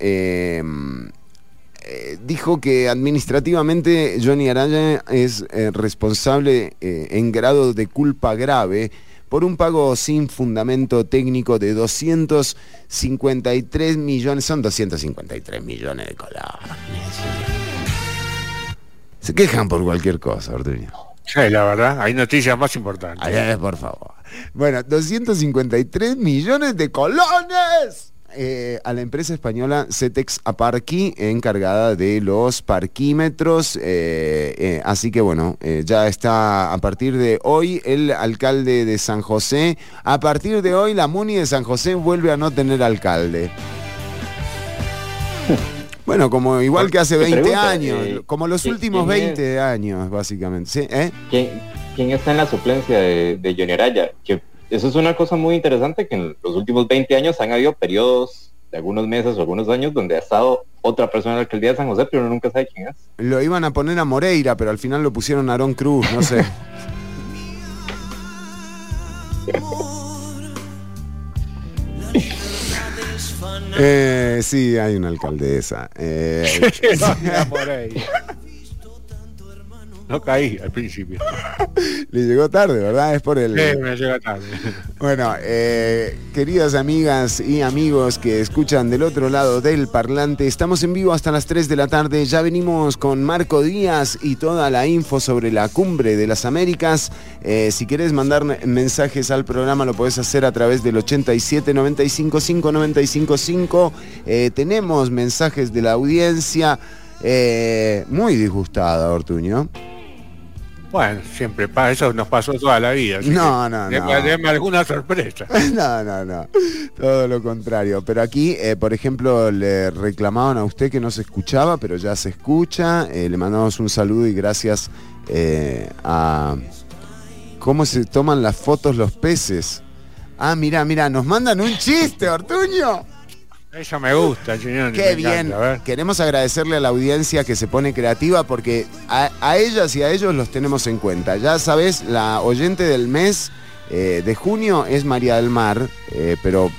dijo que administrativamente Johnny Araya es responsable en grado de culpa grave por un pago sin fundamento técnico de 253 millones, son 253 millones de colones. Se quejan por cualquier cosa, Ortuño. Sí, la verdad, hay noticias más importantes. Ay, por favor. Bueno, 253 millones de colones a la empresa española Cetex Aparqui, encargada de los parquímetros. Así que bueno, ya está a partir de hoy el alcalde de San José. A partir de hoy la Muni de San José vuelve a no tener alcalde. Bueno, como igual que hace 20 años, como los últimos 20 años, básicamente. ¿Sí? ¿Eh? ¿Quién está en la suplencia de Johnny Araya? Que eso es una cosa muy interesante, que en los últimos 20 años han habido periodos de algunos meses o algunos años donde ha estado otra persona en la alcaldía de San José, pero uno nunca sabe quién es. Lo iban a poner a Moreira, pero al final lo pusieron a Aarón Cruz, no sé. Sí, hay una alcaldesa. No caí al principio. Le llegó tarde, ¿verdad? Es por el... Sí, me llega tarde. Bueno, queridas amigas y amigos que escuchan del otro lado del parlante, estamos en vivo hasta las 3 de la tarde. Ya venimos con Marco Díaz y toda la info sobre la Cumbre de las Américas. Si querés mandar mensajes al programa, lo podés hacer a través del 87 95 5 95 5. Tenemos mensajes de la audiencia. Muy disgustada, Ortuño. Bueno, siempre pasa, eso nos pasó toda la vida. Déme alguna sorpresa. No. Todo lo contrario. Pero aquí, por ejemplo, le reclamaban a usted que no se escuchaba, pero ya se escucha. Le mandamos un saludo y gracias a... ¿Cómo se toman las fotos los peces? Ah, mirá, nos mandan un chiste, Ortuño. Eso me gusta, Chironi. Qué bien. Encanta. Queremos agradecerle a la audiencia que se pone creativa, porque a ellas y a ellos los tenemos en cuenta. Ya sabes, la oyente del mes de junio es María del Mar, pero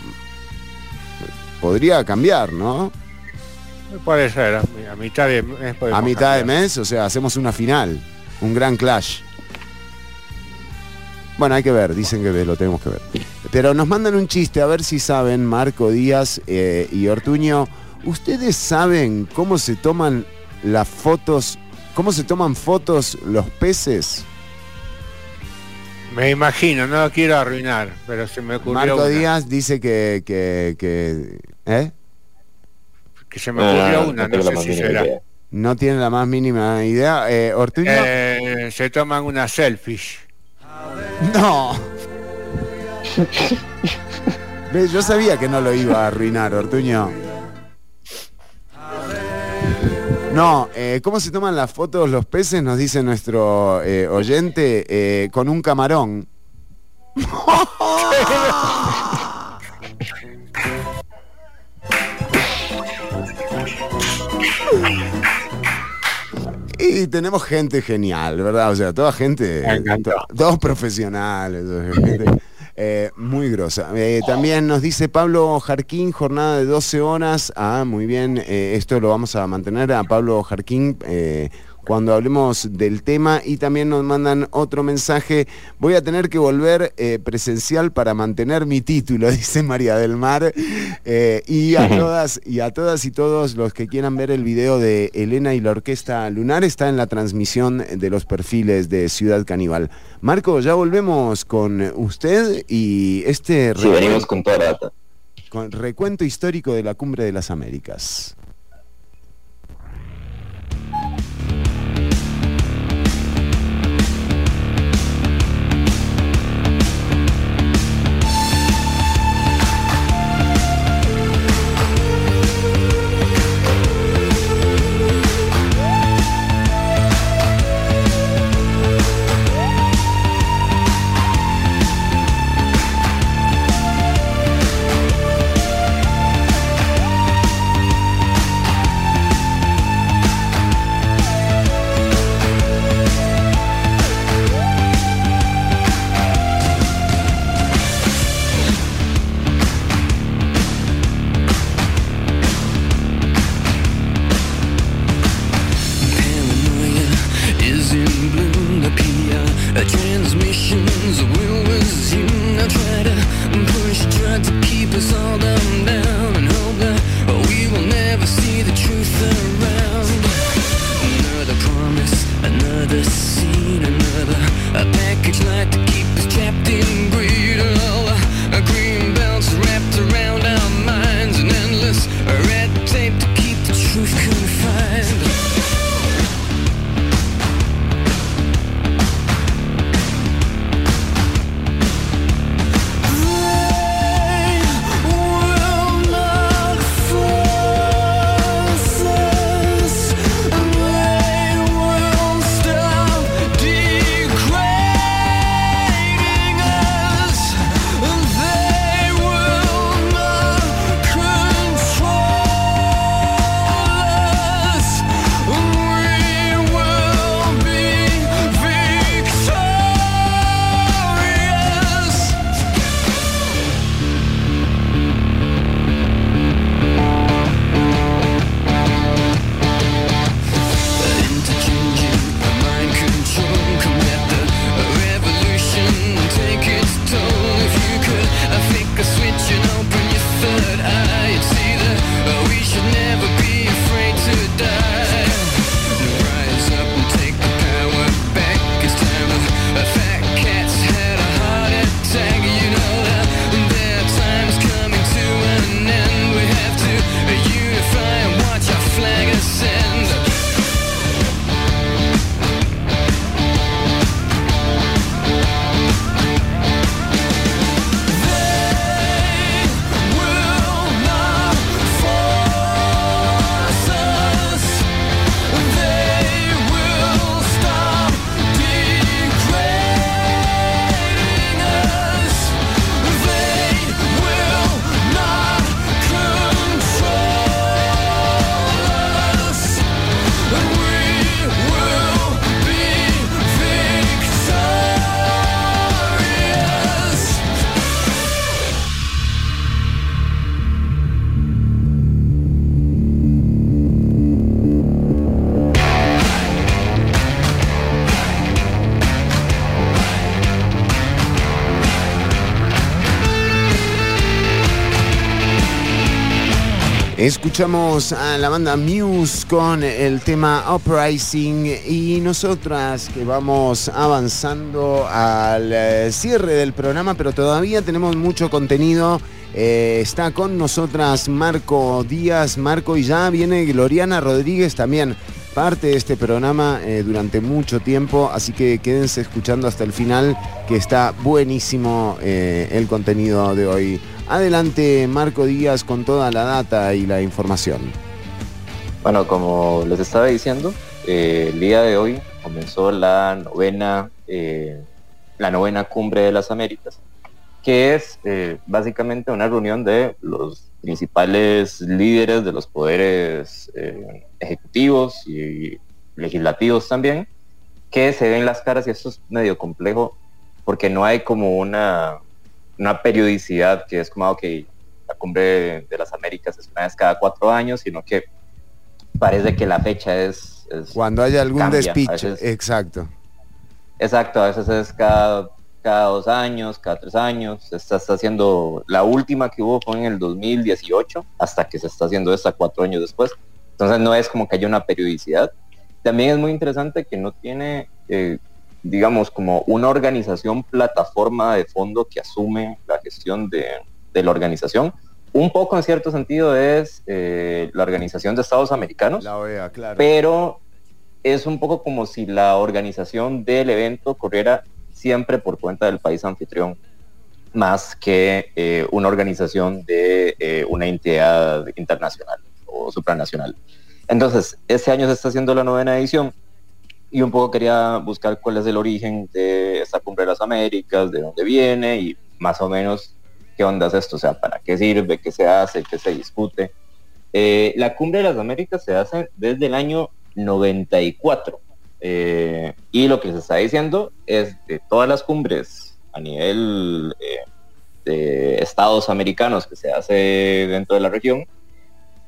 podría cambiar, ¿no? Puede ser, a mitad de mes. A mitad de mes, o sea, hacemos una final, un gran clash. Bueno, hay que ver, dicen que lo tenemos que ver. Pero nos mandan un chiste, a ver si saben, Marco Díaz y Ortuño. ¿Ustedes saben cómo se toman las fotos, cómo se toman fotos los peces? Me imagino, no lo quiero arruinar, pero se me ocurrió Marco una. Díaz dice que se me ocurrió una, no sé si será. Idea. No tiene la más mínima idea. Ortuño. Se toman una selfish. No. Yo sabía que no lo iba a arruinar, Ortuño. No, ¿cómo se toman las fotos los peces? Nos dice nuestro oyente, con un camarón. Y tenemos gente genial, ¿verdad? O sea, toda gente, todos profesionales, gente muy grosa. También nos dice Pablo Jarquín, jornada de 12 horas. Ah, muy bien, esto lo vamos a mantener a Pablo Jarquín cuando hablemos del tema. Y también nos mandan otro mensaje. Voy a tener que volver presencial para mantener mi título, dice María del Mar. Y a todas y a todas y todos los que quieran ver el video de Elena y la Orquesta Lunar, está en la transmisión de los perfiles de Ciudad Caníbal. Marco, ya volvemos con usted y este venimos con toda la data. Con recuento histórico de la Cumbre de las Américas. Escuchamos a la banda Muse con el tema Uprising y nosotras que vamos avanzando al cierre del programa, pero todavía tenemos mucho contenido. Está con nosotras Marco Díaz, Marco, y ya viene Gloriana Rodríguez también, parte de este programa durante mucho tiempo, así que quédense escuchando hasta el final, que está buenísimo el contenido de hoy. Adelante, Marco Díaz, con toda la data y la información. Bueno, como les estaba diciendo, el día de hoy comenzó la novena Cumbre de las Américas, que es básicamente una reunión de los principales líderes de los poderes ejecutivos y legislativos también, que se ven las caras, y esto es medio complejo porque no hay como una periodicidad que es como, ok, la Cumbre de las Américas es una vez cada 4 años, sino que parece que la fecha es cuando haya algún despiche, exacto, a veces es cada 2 años, cada 3 años. Esta está haciendo, la última que hubo fue en el 2018, hasta que se está haciendo esta 4 años después. Entonces no es como que haya una periodicidad. También es muy interesante que no tiene digamos, como una organización plataforma de fondo que asume la gestión de la organización. Un poco, en cierto sentido, es la Organización de Estados Americanos, la OEA, claro. Pero es un poco como si la organización del evento corriera siempre por cuenta del país anfitrión, más que una organización de una entidad internacional o supranacional. Entonces, este año se está haciendo la 9ª edición, y un poco quería buscar cuál es el origen de esta Cumbre de las Américas, de dónde viene y más o menos qué onda es esto, o sea, para qué sirve, qué se hace, qué se discute. La Cumbre de las Américas se hace desde el año 94 y lo que se está diciendo es de todas las cumbres a nivel de estados americanos que se hace dentro de la región,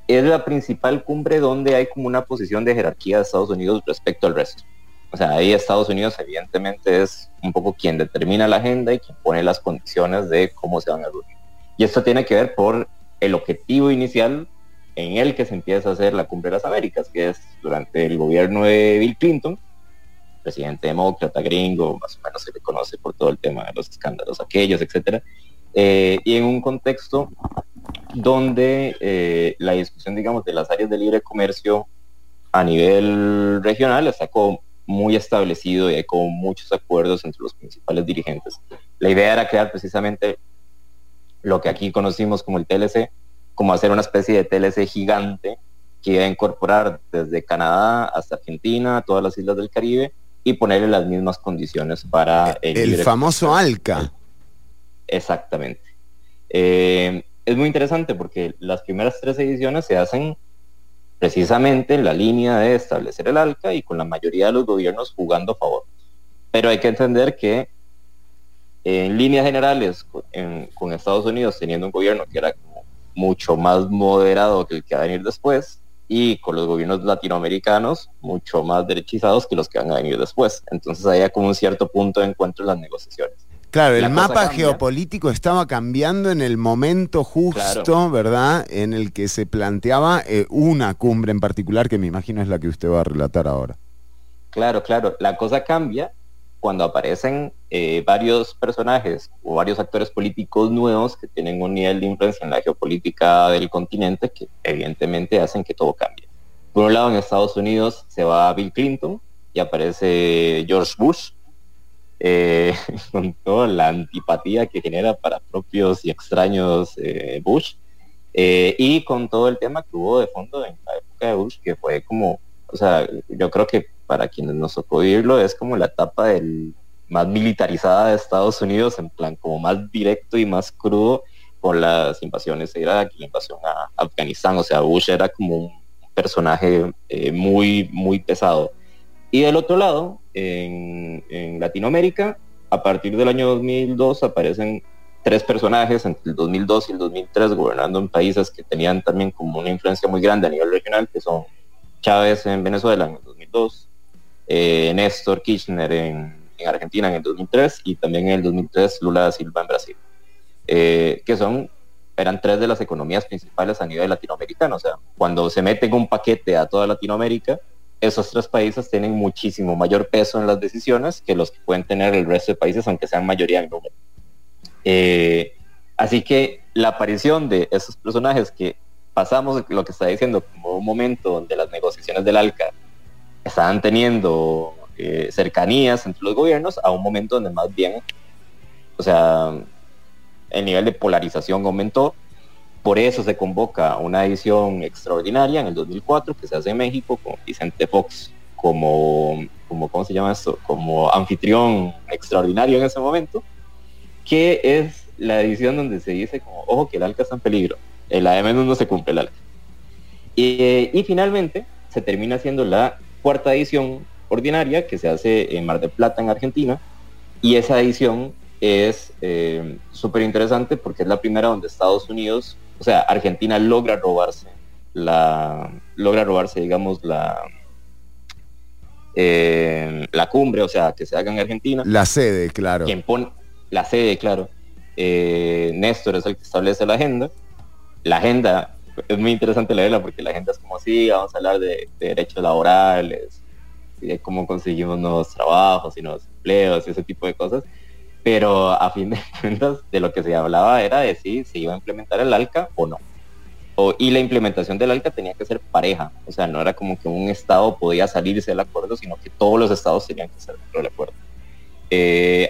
es la principal cumbre donde hay como una posición de jerarquía de Estados Unidos respecto al resto. O sea, ahí Estados Unidos evidentemente es un poco quien determina la agenda y quien pone las condiciones de cómo se van a reunir. Y esto tiene que ver por el objetivo inicial en el que se empieza a hacer la Cumbre de las Américas, que es durante el gobierno de Bill Clinton, presidente demócrata, gringo, más o menos se le conoce por todo el tema de los escándalos aquellos, etcétera, y en un contexto donde la discusión, digamos, de las áreas de libre comercio a nivel regional está como muy establecido y hay como muchos acuerdos entre los principales dirigentes. La idea era crear precisamente lo que aquí conocimos como el TLC, como hacer una especie de TLC gigante que iba a incorporar desde Canadá hasta Argentina, todas las islas del Caribe, y ponerle las mismas condiciones para el famoso comercio. ALCA. Exactamente. Es muy interesante porque las primeras 3 ediciones se hacen precisamente en la línea de establecer el ALCA y con la mayoría de los gobiernos jugando a favor. Pero hay que entender que en líneas generales, con Estados Unidos teniendo un gobierno que era como mucho más moderado que el que va a venir después, y con los gobiernos latinoamericanos mucho más derechizados que los que van a venir después. Entonces había como un cierto punto de encuentro en las negociaciones. Claro, el mapa geopolítico estaba cambiando en el momento justo, claro, ¿verdad?, en el que se planteaba una cumbre en particular, que me imagino es la que usted va a relatar ahora. Claro, la cosa cambia, cuando aparecen varios personajes o varios actores políticos nuevos que tienen un nivel de influencia en la geopolítica del continente que evidentemente hacen que todo cambie. Por un lado, en Estados Unidos se va Bill Clinton y aparece George Bush, con toda la antipatía que genera para propios y extraños Bush, y con todo el tema que hubo de fondo en la época de Bush, que fue como, o sea, yo creo que para quienes nos tocó vivirlo, es como la etapa del más militarizada de Estados Unidos, en plan como más directo y más crudo, con las invasiones de Irak y la invasión a Afganistán. O sea, Bush era como un personaje muy, muy pesado. Y del otro lado, en Latinoamérica, a partir del año 2002 aparecen tres personajes entre el 2002 y el 2003 gobernando en países que tenían también como una influencia muy grande a nivel regional, que son Chávez en Venezuela en el 2002, Néstor Kirchner en Argentina en el 2003, y también en el 2003 Lula da Silva en Brasil, que eran tres de las economías principales a nivel latinoamericano. O sea, cuando se meten un paquete a toda Latinoamérica, esos tres países tienen muchísimo mayor peso en las decisiones que los que pueden tener el resto de países, aunque sean mayoría en número. Así que la aparición de esos personajes, que pasamos lo que está diciendo como un momento donde las negociaciones del ALCA estaban teniendo cercanías entre los gobiernos, a un momento donde más bien, o sea, el nivel de polarización aumentó. Por eso se convoca una edición extraordinaria en el 2004 que se hace en México con Vicente Fox como ¿cómo se llama esto? Como anfitrión extraordinario en ese momento, que es la edición donde se dice como, ojo, que el ALCA está en peligro, el AM no se cumple el ALCA. Y finalmente se termina haciendo la cuarta edición ordinaria que se hace en Mar del Plata, en Argentina, y esa edición es súper interesante porque es la primera donde Estados Unidos, o sea, Argentina logra robarse, digamos, la cumbre, o sea, que se haga en Argentina. La sede, claro. Quien pone la sede, claro. Néstor es el que establece la agenda. La agenda, es muy interesante leerla porque la agenda es como así, vamos a hablar de derechos laborales, y de cómo conseguimos nuevos trabajos y nuevos empleos y ese tipo de cosas. Pero a fin de cuentas, de lo que se hablaba era de si se iba a implementar el ALCA o no. Y la implementación del ALCA tenía que ser pareja. O sea, no era como que un estado podía salirse del acuerdo, sino que todos los estados tenían que estar dentro del acuerdo.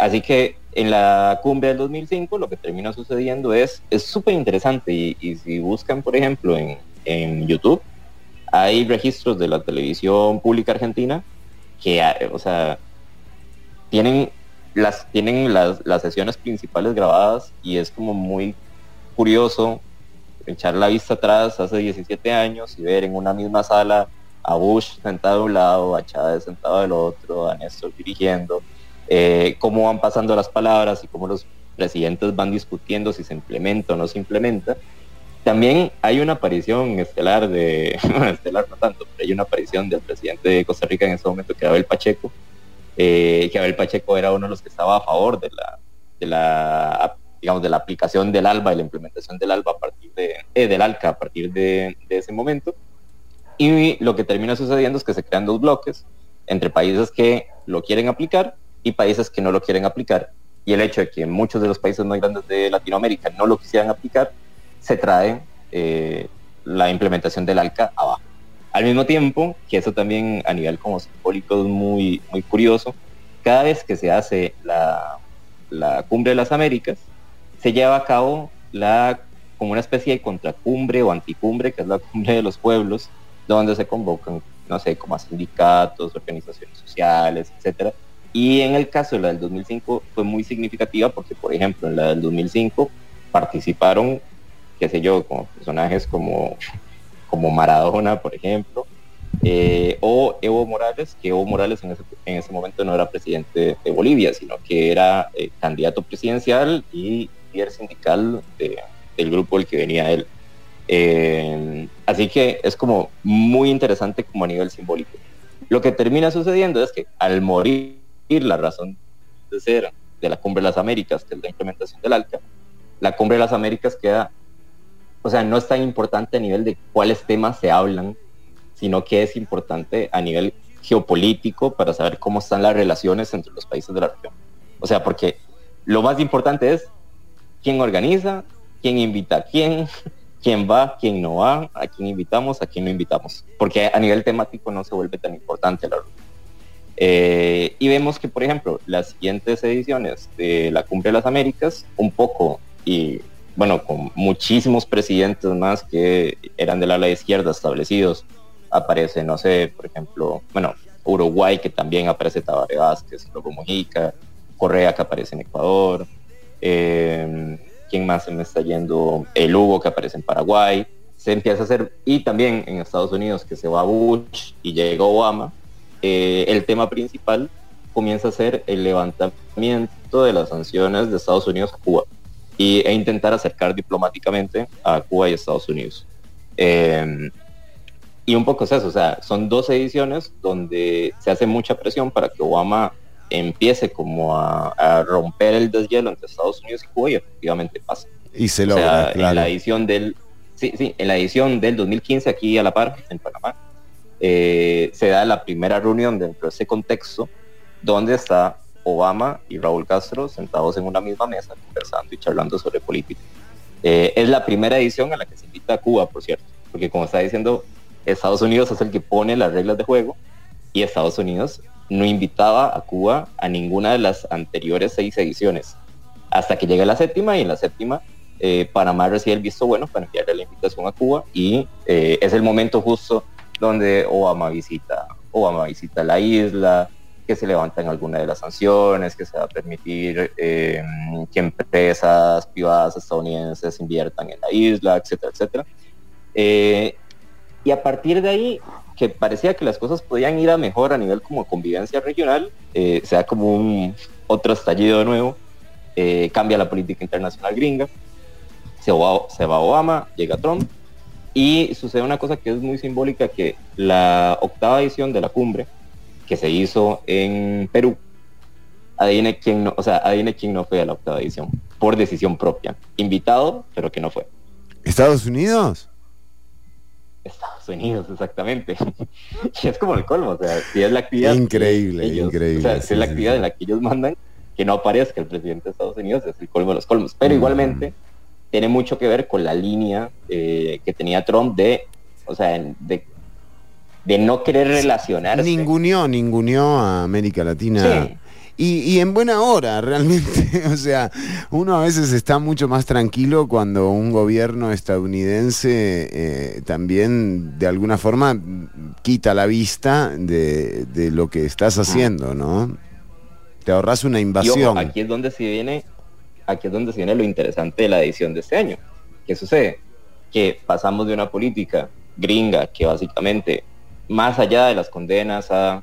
Así que en la cumbre del 2005 lo que termina sucediendo es súper interesante. Y si buscan, por ejemplo, en YouTube, hay registros de la televisión pública argentina que, o sea, tienen las sesiones principales grabadas, y es como muy curioso echar la vista atrás hace 17 años y ver en una misma sala a Bush sentado de un lado, a Chávez sentado del otro, a Néstor dirigiendo, cómo van pasando las palabras y cómo los presidentes van discutiendo si se implementa o no se implementa. También hay una aparición estelar de estelar no tanto, pero hay una aparición del presidente de Costa Rica en ese momento, que era Abel Pacheco, que Abel Pacheco era uno de los que estaba a favor de la aplicación del ALBA y la implementación del ALBA a partir del ALCA a partir de ese momento. Y lo que termina sucediendo es que se crean dos bloques entre países que lo quieren aplicar y países que no lo quieren aplicar, y el hecho de que muchos de los países más grandes de Latinoamérica no lo quisieran aplicar, se trae la implementación del ALCA abajo. Al mismo tiempo, que eso también a nivel como simbólico es muy, muy curioso, cada vez que se hace la Cumbre de las Américas, se lleva a cabo como una especie de contracumbre o anticumbre, que es la Cumbre de los Pueblos, donde se convocan, no sé, como a sindicatos, organizaciones sociales, etcétera. Y en el caso de la del 2005 fue muy significativa porque, por ejemplo, en la del 2005 participaron, qué sé yo, como personajes como Maradona, por ejemplo, o Evo Morales en ese momento no era presidente de Bolivia, sino que era candidato presidencial y líder sindical del grupo del que venía él. Así que es como muy interesante como a nivel simbólico. Lo que termina sucediendo es que al morir la razón de ser de la Cumbre de las Américas, que es la implementación del ALCA, la Cumbre de las Américas queda... O sea, no es tan importante a nivel de cuáles temas se hablan, sino que es importante a nivel geopolítico para saber cómo están las relaciones entre los países de la región. O sea, porque lo más importante es quién organiza, quién invita a quién, quién va, quién no va, a quién invitamos, a quién no invitamos, porque a nivel temático no se vuelve tan importante la reunión. Y vemos que, por ejemplo, las siguientes ediciones de la Cumbre de las Américas, un poco, y bueno, con muchísimos presidentes más que eran del ala izquierda establecidos, aparece, no sé, por ejemplo, bueno, Uruguay, que también aparece Tabaré Vázquez, luego Mujica, Correa, que aparece en Ecuador, ¿quién más se me está yendo? El Hugo, que aparece en Paraguay, se empieza a hacer, y también en Estados Unidos, que se va Bush y llega Obama, el tema principal comienza a ser el levantamiento de las sanciones de Estados Unidos a Cuba, e intentar acercar diplomáticamente a Cuba y Estados Unidos. Y un poco es eso, o sea, son dos ediciones donde se hace mucha presión para que Obama empiece como a romper el deshielo entre Estados Unidos y Cuba, y efectivamente pasa. Y se logra, o sea, claro. En la edición del, en la edición del 2015, aquí a la par, en Panamá, se da la primera reunión dentro de ese contexto, donde está Obama y Raúl Castro sentados en una misma mesa, conversando y charlando sobre política. Es la primera edición a la que se invita a Cuba, por cierto, porque como está diciendo, Estados Unidos es el que pone las reglas de juego, y Estados Unidos no invitaba a Cuba a ninguna de las anteriores 6 ediciones, hasta que llega la séptima, y en la séptima Panamá recibe el visto bueno para enviarle la invitación a Cuba, y es el momento justo donde Obama visita la isla, que se levantan algunas de las sanciones, que se va a permitir que empresas privadas estadounidenses inviertan en la isla, etcétera, etcétera. Y a partir de ahí, que parecía que las cosas podían ir a mejor a nivel como convivencia regional, se da como otro estallido de nuevo, cambia la política internacional gringa, se va Obama, llega Trump, y sucede una cosa que es muy simbólica, que la octava edición de la cumbre, que se hizo en Perú, adivine quién no fue a la octava edición, por decisión propia, invitado, pero que no fue. Estados Unidos, exactamente. Y es como el colmo, o sea, si es la actividad increíble, o sea, si es la actividad en la que ellos mandan, que no aparezca el presidente de Estados Unidos es el colmo de los colmos, pero igualmente tiene mucho que ver con la línea que tenía Trump de no querer relacionarse. Ninguneó a América Latina. Sí. Y en buena hora, realmente. O sea, uno a veces está mucho más tranquilo cuando un gobierno estadounidense también, de alguna forma, quita la vista de lo que estás haciendo, ¿no? Te ahorras una invasión. Y ojo, aquí es donde se viene lo interesante de la edición de este año. ¿Qué sucede? Que pasamos de una política gringa que básicamente, más allá de las condenas a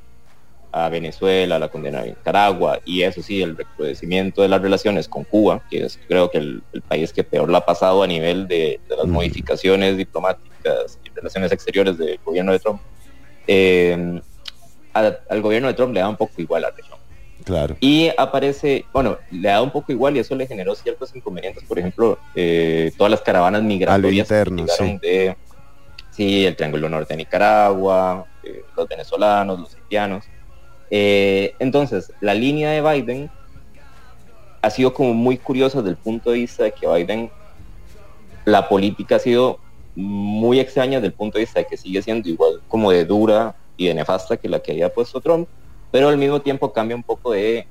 Venezuela, la condena a Nicaragua, y eso sí, el recrudecimiento de las relaciones con Cuba, que es creo que el país que peor la ha pasado a nivel de las modificaciones diplomáticas y relaciones exteriores del gobierno de Trump, al gobierno de Trump le da un poco igual a la región. Claro. Y aparece, bueno, le da un poco igual, y eso le generó ciertos inconvenientes, por ejemplo, todas las caravanas migratorias interno, que llegaron el Triángulo Norte de Nicaragua, los venezolanos, los haitianos. Entonces, la línea de Biden ha sido como muy curiosa desde el punto de vista de que Biden, la política ha sido muy extraña desde el punto de vista de que sigue siendo igual como de dura y de nefasta que la que había puesto Trump, pero al mismo tiempo cambia un poco de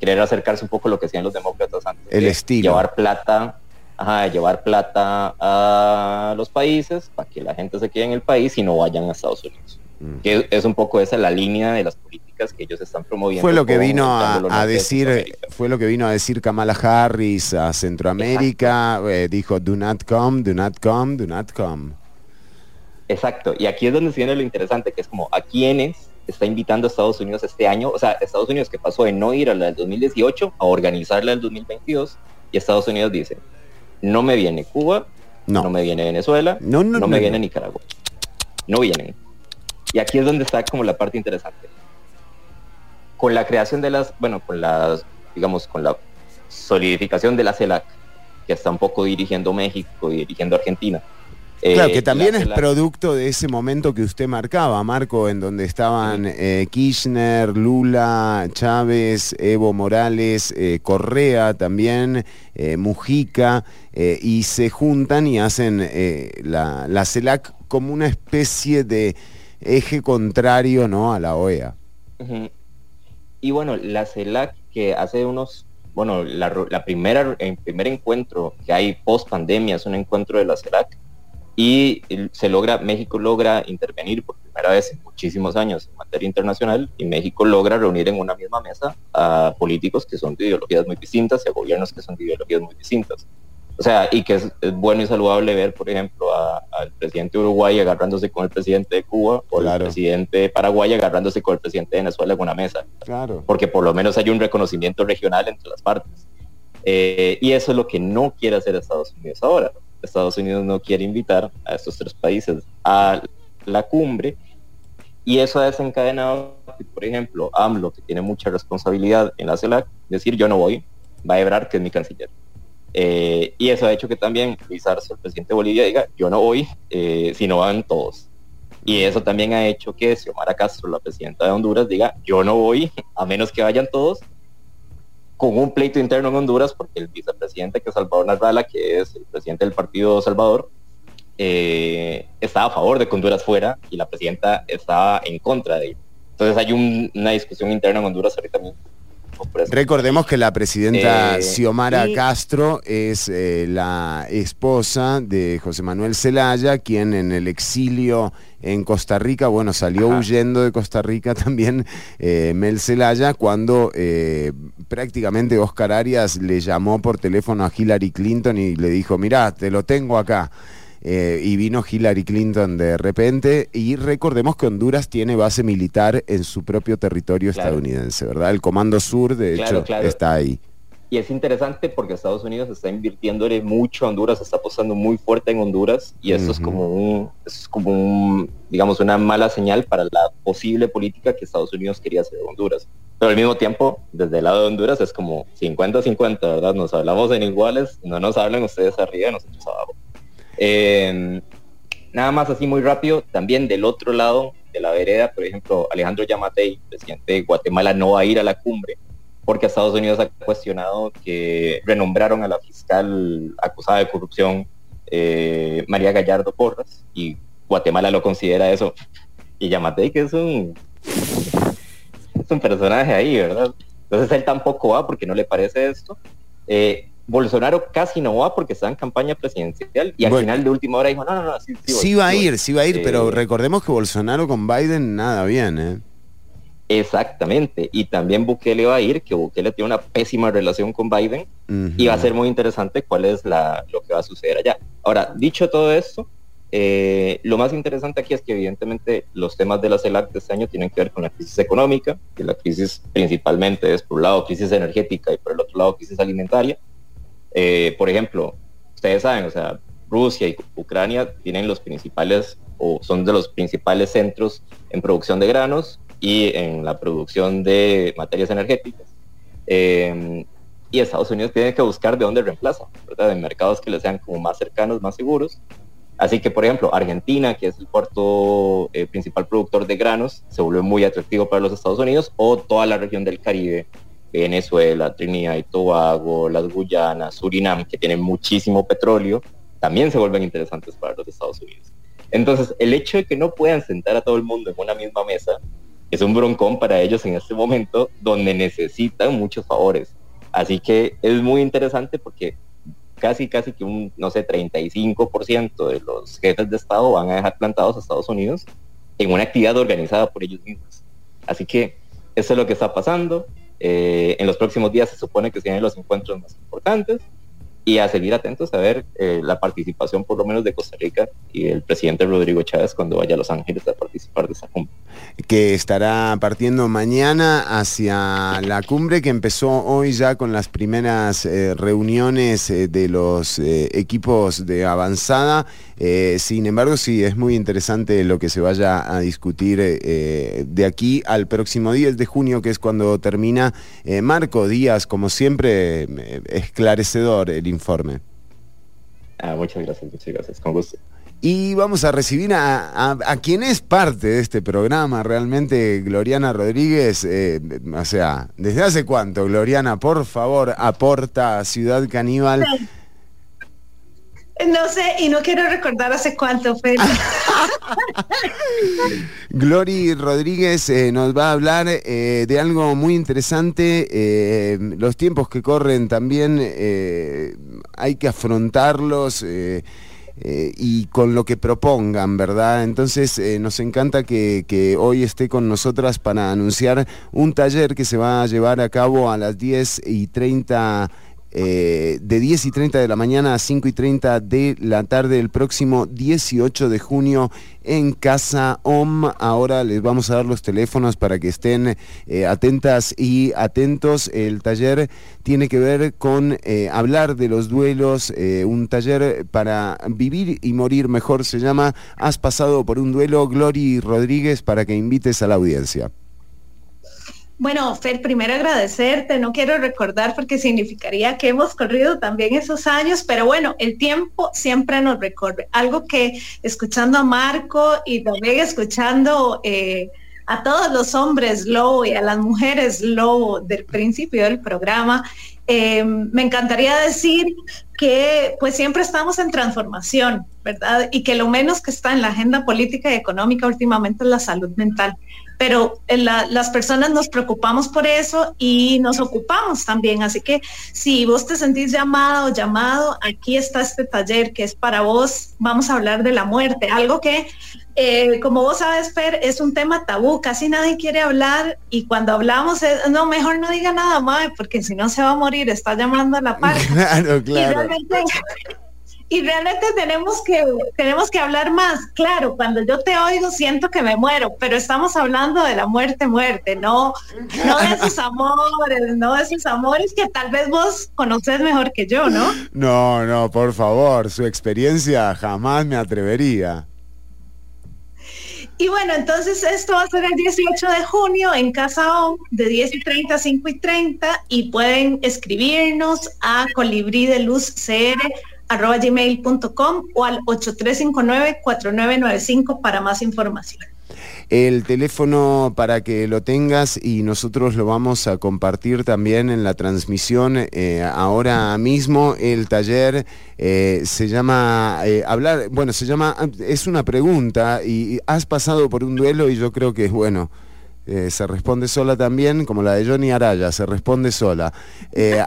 querer acercarse un poco a lo que hacían los demócratas antes, el estilo, llevar plata a los países para que la gente se quede en el país y no vayan a Estados Unidos. Que es un poco esa la línea de las políticas que ellos están promoviendo. Fue lo que vino a decir, Kamala Harris a Centroamérica, dijo do not come. Exacto, y aquí es donde se viene lo interesante, que es como a quiénes está invitando a Estados Unidos este año, o sea, Estados Unidos que pasó de no ir a la del 2018 a organizarla del 2022, y Estados Unidos dice, no me viene Cuba, no me viene Venezuela, no me viene Nicaragua, no vienen. Y aquí es donde está como la parte interesante. Con la creación de las, bueno, con la solidificación de la CELAC, que está un poco dirigiendo México y dirigiendo Argentina, Claro, que también es producto de ese momento que usted marcaba, Marco, en donde estaban Kirchner, Lula, Chávez, Evo Morales, Correa también, Mujica, y se juntan y hacen la CELAC como una especie de eje contrario, ¿no?, a la OEA. Uh-huh. Y bueno, la CELAC, que hace unos... Bueno, el primer encuentro que hay post pandemia es un encuentro de la CELAC, y México logra intervenir por primera vez en muchísimos años en materia internacional, y México logra reunir en una misma mesa a políticos que son de ideologías muy distintas y a gobiernos que son de ideologías muy distintas. O sea, y que es bueno y saludable ver, por ejemplo, al presidente de Uruguay agarrándose con el presidente de Cuba, o claro, el presidente de Paraguay agarrándose con el presidente de Venezuela en una mesa. Claro. Porque por lo menos hay un reconocimiento regional entre las partes. Y eso es lo que no quiere hacer Estados Unidos ahora. Estados Unidos no quiere invitar a estos tres países a la cumbre, y eso ha desencadenado, por ejemplo, AMLO, que tiene mucha responsabilidad en la CELAC, decir yo no voy, va a Ebrard, que es mi canciller. Y eso ha hecho que también Luis Arce, el presidente de Bolivia, diga yo no voy, si no van todos. Y eso también ha hecho que Xiomara Castro, la presidenta de Honduras, diga yo no voy a menos que vayan todos, con un pleito interno en Honduras, porque el vicepresidente, que es Salvador Narrala, que es el presidente del partido Salvador, estaba a favor de que Honduras fuera, y la presidenta estaba en contra de él. Entonces hay una discusión interna en Honduras ahorita mismo. Recordemos que la presidenta Xiomara Castro es la esposa de José Manuel Zelaya, quien en el exilio en Costa Rica, bueno, salió huyendo de Costa Rica también Mel Zelaya, cuando prácticamente Oscar Arias le llamó por teléfono a Hillary Clinton y le dijo, mirá, te lo tengo acá. Y vino Hillary Clinton de repente, y recordemos que Honduras tiene base militar en su propio territorio estadounidense, ¿verdad? El Comando Sur, de hecho, está ahí. Y es interesante porque Estados Unidos está invirtiéndole mucho a Honduras, está apostando muy fuerte en Honduras, y esto es como un, digamos, una mala señal para la posible política que Estados Unidos quería hacer de Honduras. Pero al mismo tiempo, desde el lado de Honduras es como 50-50, ¿verdad? Nos hablamos en iguales, no nos hablan ustedes arriba y nosotros abajo. Nada más así muy rápido, también del otro lado de la vereda, por ejemplo, Alejandro Yamatei, presidente de Guatemala, no va a ir a la cumbre porque Estados Unidos ha cuestionado que renombraron a la fiscal acusada de corrupción, María Gallardo Porras, y Guatemala lo considera eso, y Yamatei, que es un personaje ahí, ¿verdad? Entonces él tampoco va porque no le parece esto. Bolsonaro casi no va porque está en campaña presidencial, y al final de última hora dijo no, sí va a ir, pero recordemos que Bolsonaro con Biden nada bien, Exactamente, y también Bukele va a ir, que Bukele tiene una pésima relación con Biden, y va a ser muy interesante cuál es lo que va a suceder allá. Ahora, dicho todo esto, lo más interesante aquí es que evidentemente los temas de la CELAC de este año tienen que ver con la crisis económica, que la crisis principalmente es por un lado crisis energética y por el otro lado crisis alimentaria. Por ejemplo, ustedes saben, o sea, Rusia y Ucrania tienen los principales, o son de los principales centros en producción de granos y en la producción de materias energéticas. Y Estados Unidos tiene que buscar de dónde reemplazan, ¿verdad? En mercados que les sean como más cercanos, más seguros. Así que, por ejemplo, Argentina, que es el cuarto principal productor de granos, se volvió muy atractivo para los Estados Unidos, o toda la región del Caribe. Venezuela, Trinidad y Tobago, las Guyanas, Surinam, que tienen muchísimo petróleo, también se vuelven interesantes para los Estados Unidos. Entonces, el hecho de que no puedan sentar a todo el mundo en una misma mesa es un broncón para ellos en este momento, donde necesitan muchos favores. Así que es muy interesante porque casi que un, 35% de los jefes de Estado van a dejar plantados a Estados Unidos en una actividad organizada por ellos mismos. Así que eso es lo que está pasando. En los próximos días se supone que se vienen los encuentros más importantes, y a seguir atentos a ver la participación por lo menos de Costa Rica y el presidente Rodrigo Chávez cuando vaya a Los Ángeles a participar de esa cumbre, que estará partiendo mañana hacia la cumbre, que empezó hoy ya con las primeras reuniones de los equipos de avanzada. Sin embargo, sí, es muy interesante lo que se vaya a discutir de aquí al próximo 10 de junio, que es cuando termina. Marco Díaz, como siempre, esclarecedor el informe. Muchas gracias, con gusto. Y vamos a recibir a quien es parte de este programa, realmente, Gloriana Rodríguez. O sea, ¿desde hace cuánto, Gloriana? Por favor, aporta a Ciudad Caníbal. No sé, y no quiero recordar hace cuánto fue. Glory Rodríguez nos va a hablar de algo muy interesante. Los tiempos que corren también hay que afrontarlos. Y con lo que propongan, ¿verdad? Entonces nos encanta que hoy esté con nosotras para anunciar un taller que se va a llevar a cabo a las 10:30, de 10:30 de la mañana a 5:30 de la tarde, el próximo 18 de junio en Casa OM. Ahora les vamos a dar los teléfonos para que estén atentas y atentos. El taller tiene que ver con hablar de los duelos, un taller para vivir y morir mejor se llama. Has pasado por un duelo, Glory Rodríguez, para que invites a la audiencia. Bueno, Fer, primero agradecerte, no quiero recordar porque significaría que hemos corrido también esos años, pero bueno, el tiempo siempre nos recorre. Algo que escuchando a Marco y también escuchando a todos los hombres lobo y a las mujeres lobo del principio del programa, me encantaría decir que pues siempre estamos en transformación, ¿verdad? Y que lo menos que está en la agenda política y económica últimamente es la salud mental. Pero las personas nos preocupamos por eso y nos ocupamos también. Así que si vos te sentís llamada o llamado, aquí está este taller que es para vos. Vamos a hablar de la muerte, algo que, como vos sabes, Fer, es un tema tabú. Casi nadie quiere hablar y cuando hablamos es, no, mejor no diga nada, mae, porque si no se va a morir, está llamando a la par. Claro, claro. Y realmente tenemos que hablar más. Claro, cuando yo te oigo siento que me muero, pero estamos hablando de la muerte, no de esos amores, no de esos amores que tal vez vos conocés mejor que yo, ¿no? No, por favor, su experiencia jamás me atrevería. Y bueno, entonces esto va a ser el 18 de junio en Casa OM, de 10:30 a 5:30, y pueden escribirnos a colibrideluzcr@gmail.com o al 8359-4995 para más información. El teléfono para que lo tengas, y nosotros lo vamos a compartir también en la transmisión ahora mismo. El taller se llama hablar, bueno, se llama, es una pregunta, y has pasado por un duelo, y yo creo que es bueno. Se responde sola también, como la de Johnny Araya, se responde sola.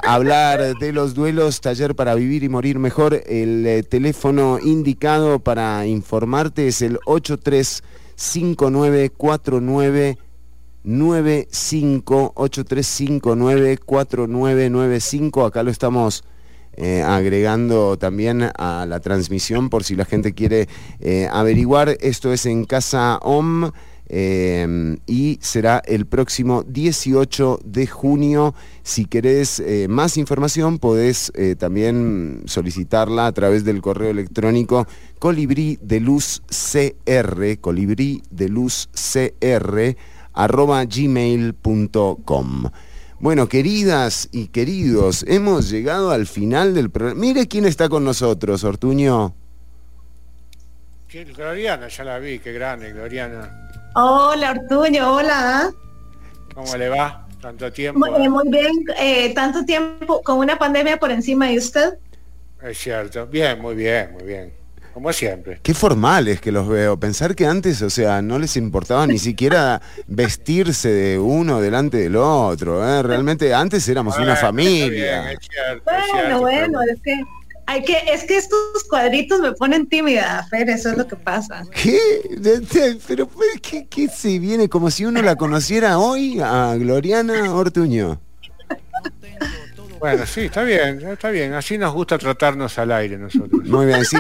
Hablar de los duelos, taller para vivir y morir mejor. El teléfono indicado para informarte es el 83594995, 83594995. Acá lo estamos agregando también a la transmisión por si la gente quiere averiguar. Esto es en Casa OM. Y será el próximo 18 de junio. Si querés más información, podés también solicitarla a través del correo electrónico colibrideluzcr@gmail.com. Bueno, queridas y queridos, hemos llegado al final del programa. Mire quién está con nosotros, Ortuño. Sí, Gloriana, ya la vi, qué grande, Gloriana. Hola, Ortuño, hola. ¿Cómo le va? Tanto tiempo. Muy bien, tanto tiempo con una pandemia por encima de usted. Es cierto, bien, muy bien, muy bien. Como siempre. Qué formales que los veo. Pensar que antes, o sea, no les importaba ni siquiera vestirse de uno delante del otro, ¿eh? Realmente antes éramos una familia. Bien, es cierto, bueno, es que... Es que estos cuadritos me ponen tímida, Fer, eso es lo que pasa. ¿Qué? ¿Pero qué se viene? Como si uno la conociera hoy, a Gloriana Ortuño. Bueno, sí, está bien. Así nos gusta tratarnos al aire nosotros. Muy bien, sí.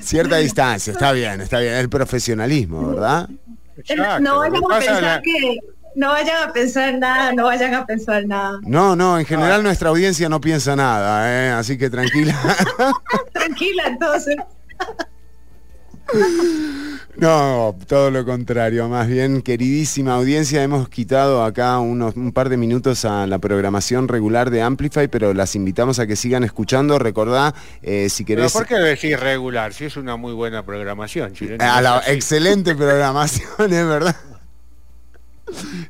Cierta distancia, está bien. El profesionalismo, ¿verdad? Exacto. No vayan a pensar que... No vayan a pensar nada. No, en general nuestra audiencia no piensa nada, así que tranquila. Tranquila, entonces. No, todo lo contrario. Más bien, queridísima audiencia, hemos quitado acá un par de minutos a la programación regular de Amplify, pero las invitamos a que sigan escuchando. Recordá, si querés... ¿Pero por qué decís regular? Si es una muy buena programación. Chironi, a la excelente programación, es verdad.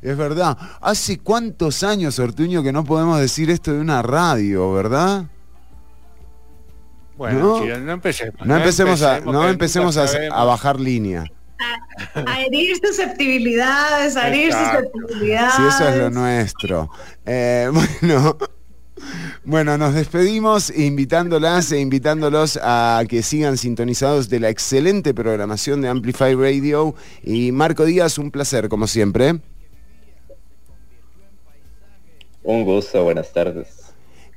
Es verdad. ¿Hace cuántos años, Ortuño, que no podemos decir esto de una radio, verdad? Bueno, Chironi, no empecemos a bajar línea. A herir susceptibilidades, a herir susceptibilidades. Sí, eso es lo nuestro. Bueno, nos despedimos invitándolas e invitándolos a que sigan sintonizados de la excelente programación de Amplify Radio. Y Marco Díaz, un placer, como siempre. Un gusto, buenas tardes.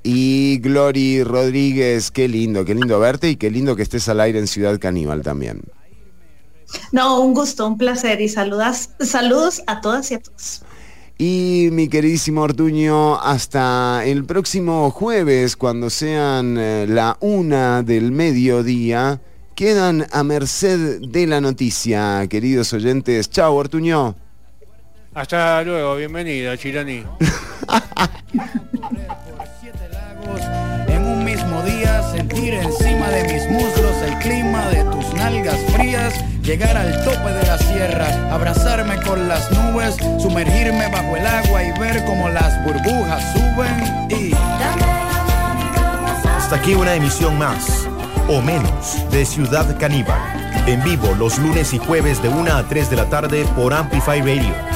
Y Glory Rodríguez, qué lindo verte y qué lindo que estés al aire en Ciudad Caníbal también. No, un gusto, un placer y saludos a todas y a todos. Y mi queridísimo Ortuño, hasta el próximo jueves, cuando sean la 1:00 p.m, quedan a merced de la noticia, queridos oyentes. Chao, Ortuño. Hasta luego, bienvenido, Chironi. En un mismo día sentir encima de mis muslos el clima de tus nalgas frías, llegar al tope de la sierra, abrazarme con las nubes, sumergirme bajo el agua y ver cómo las burbujas suben. Y hasta aquí una emisión más o menos de Ciudad Caníbal, en vivo los lunes y jueves de 1 a 3 de la tarde por Amplify Radio.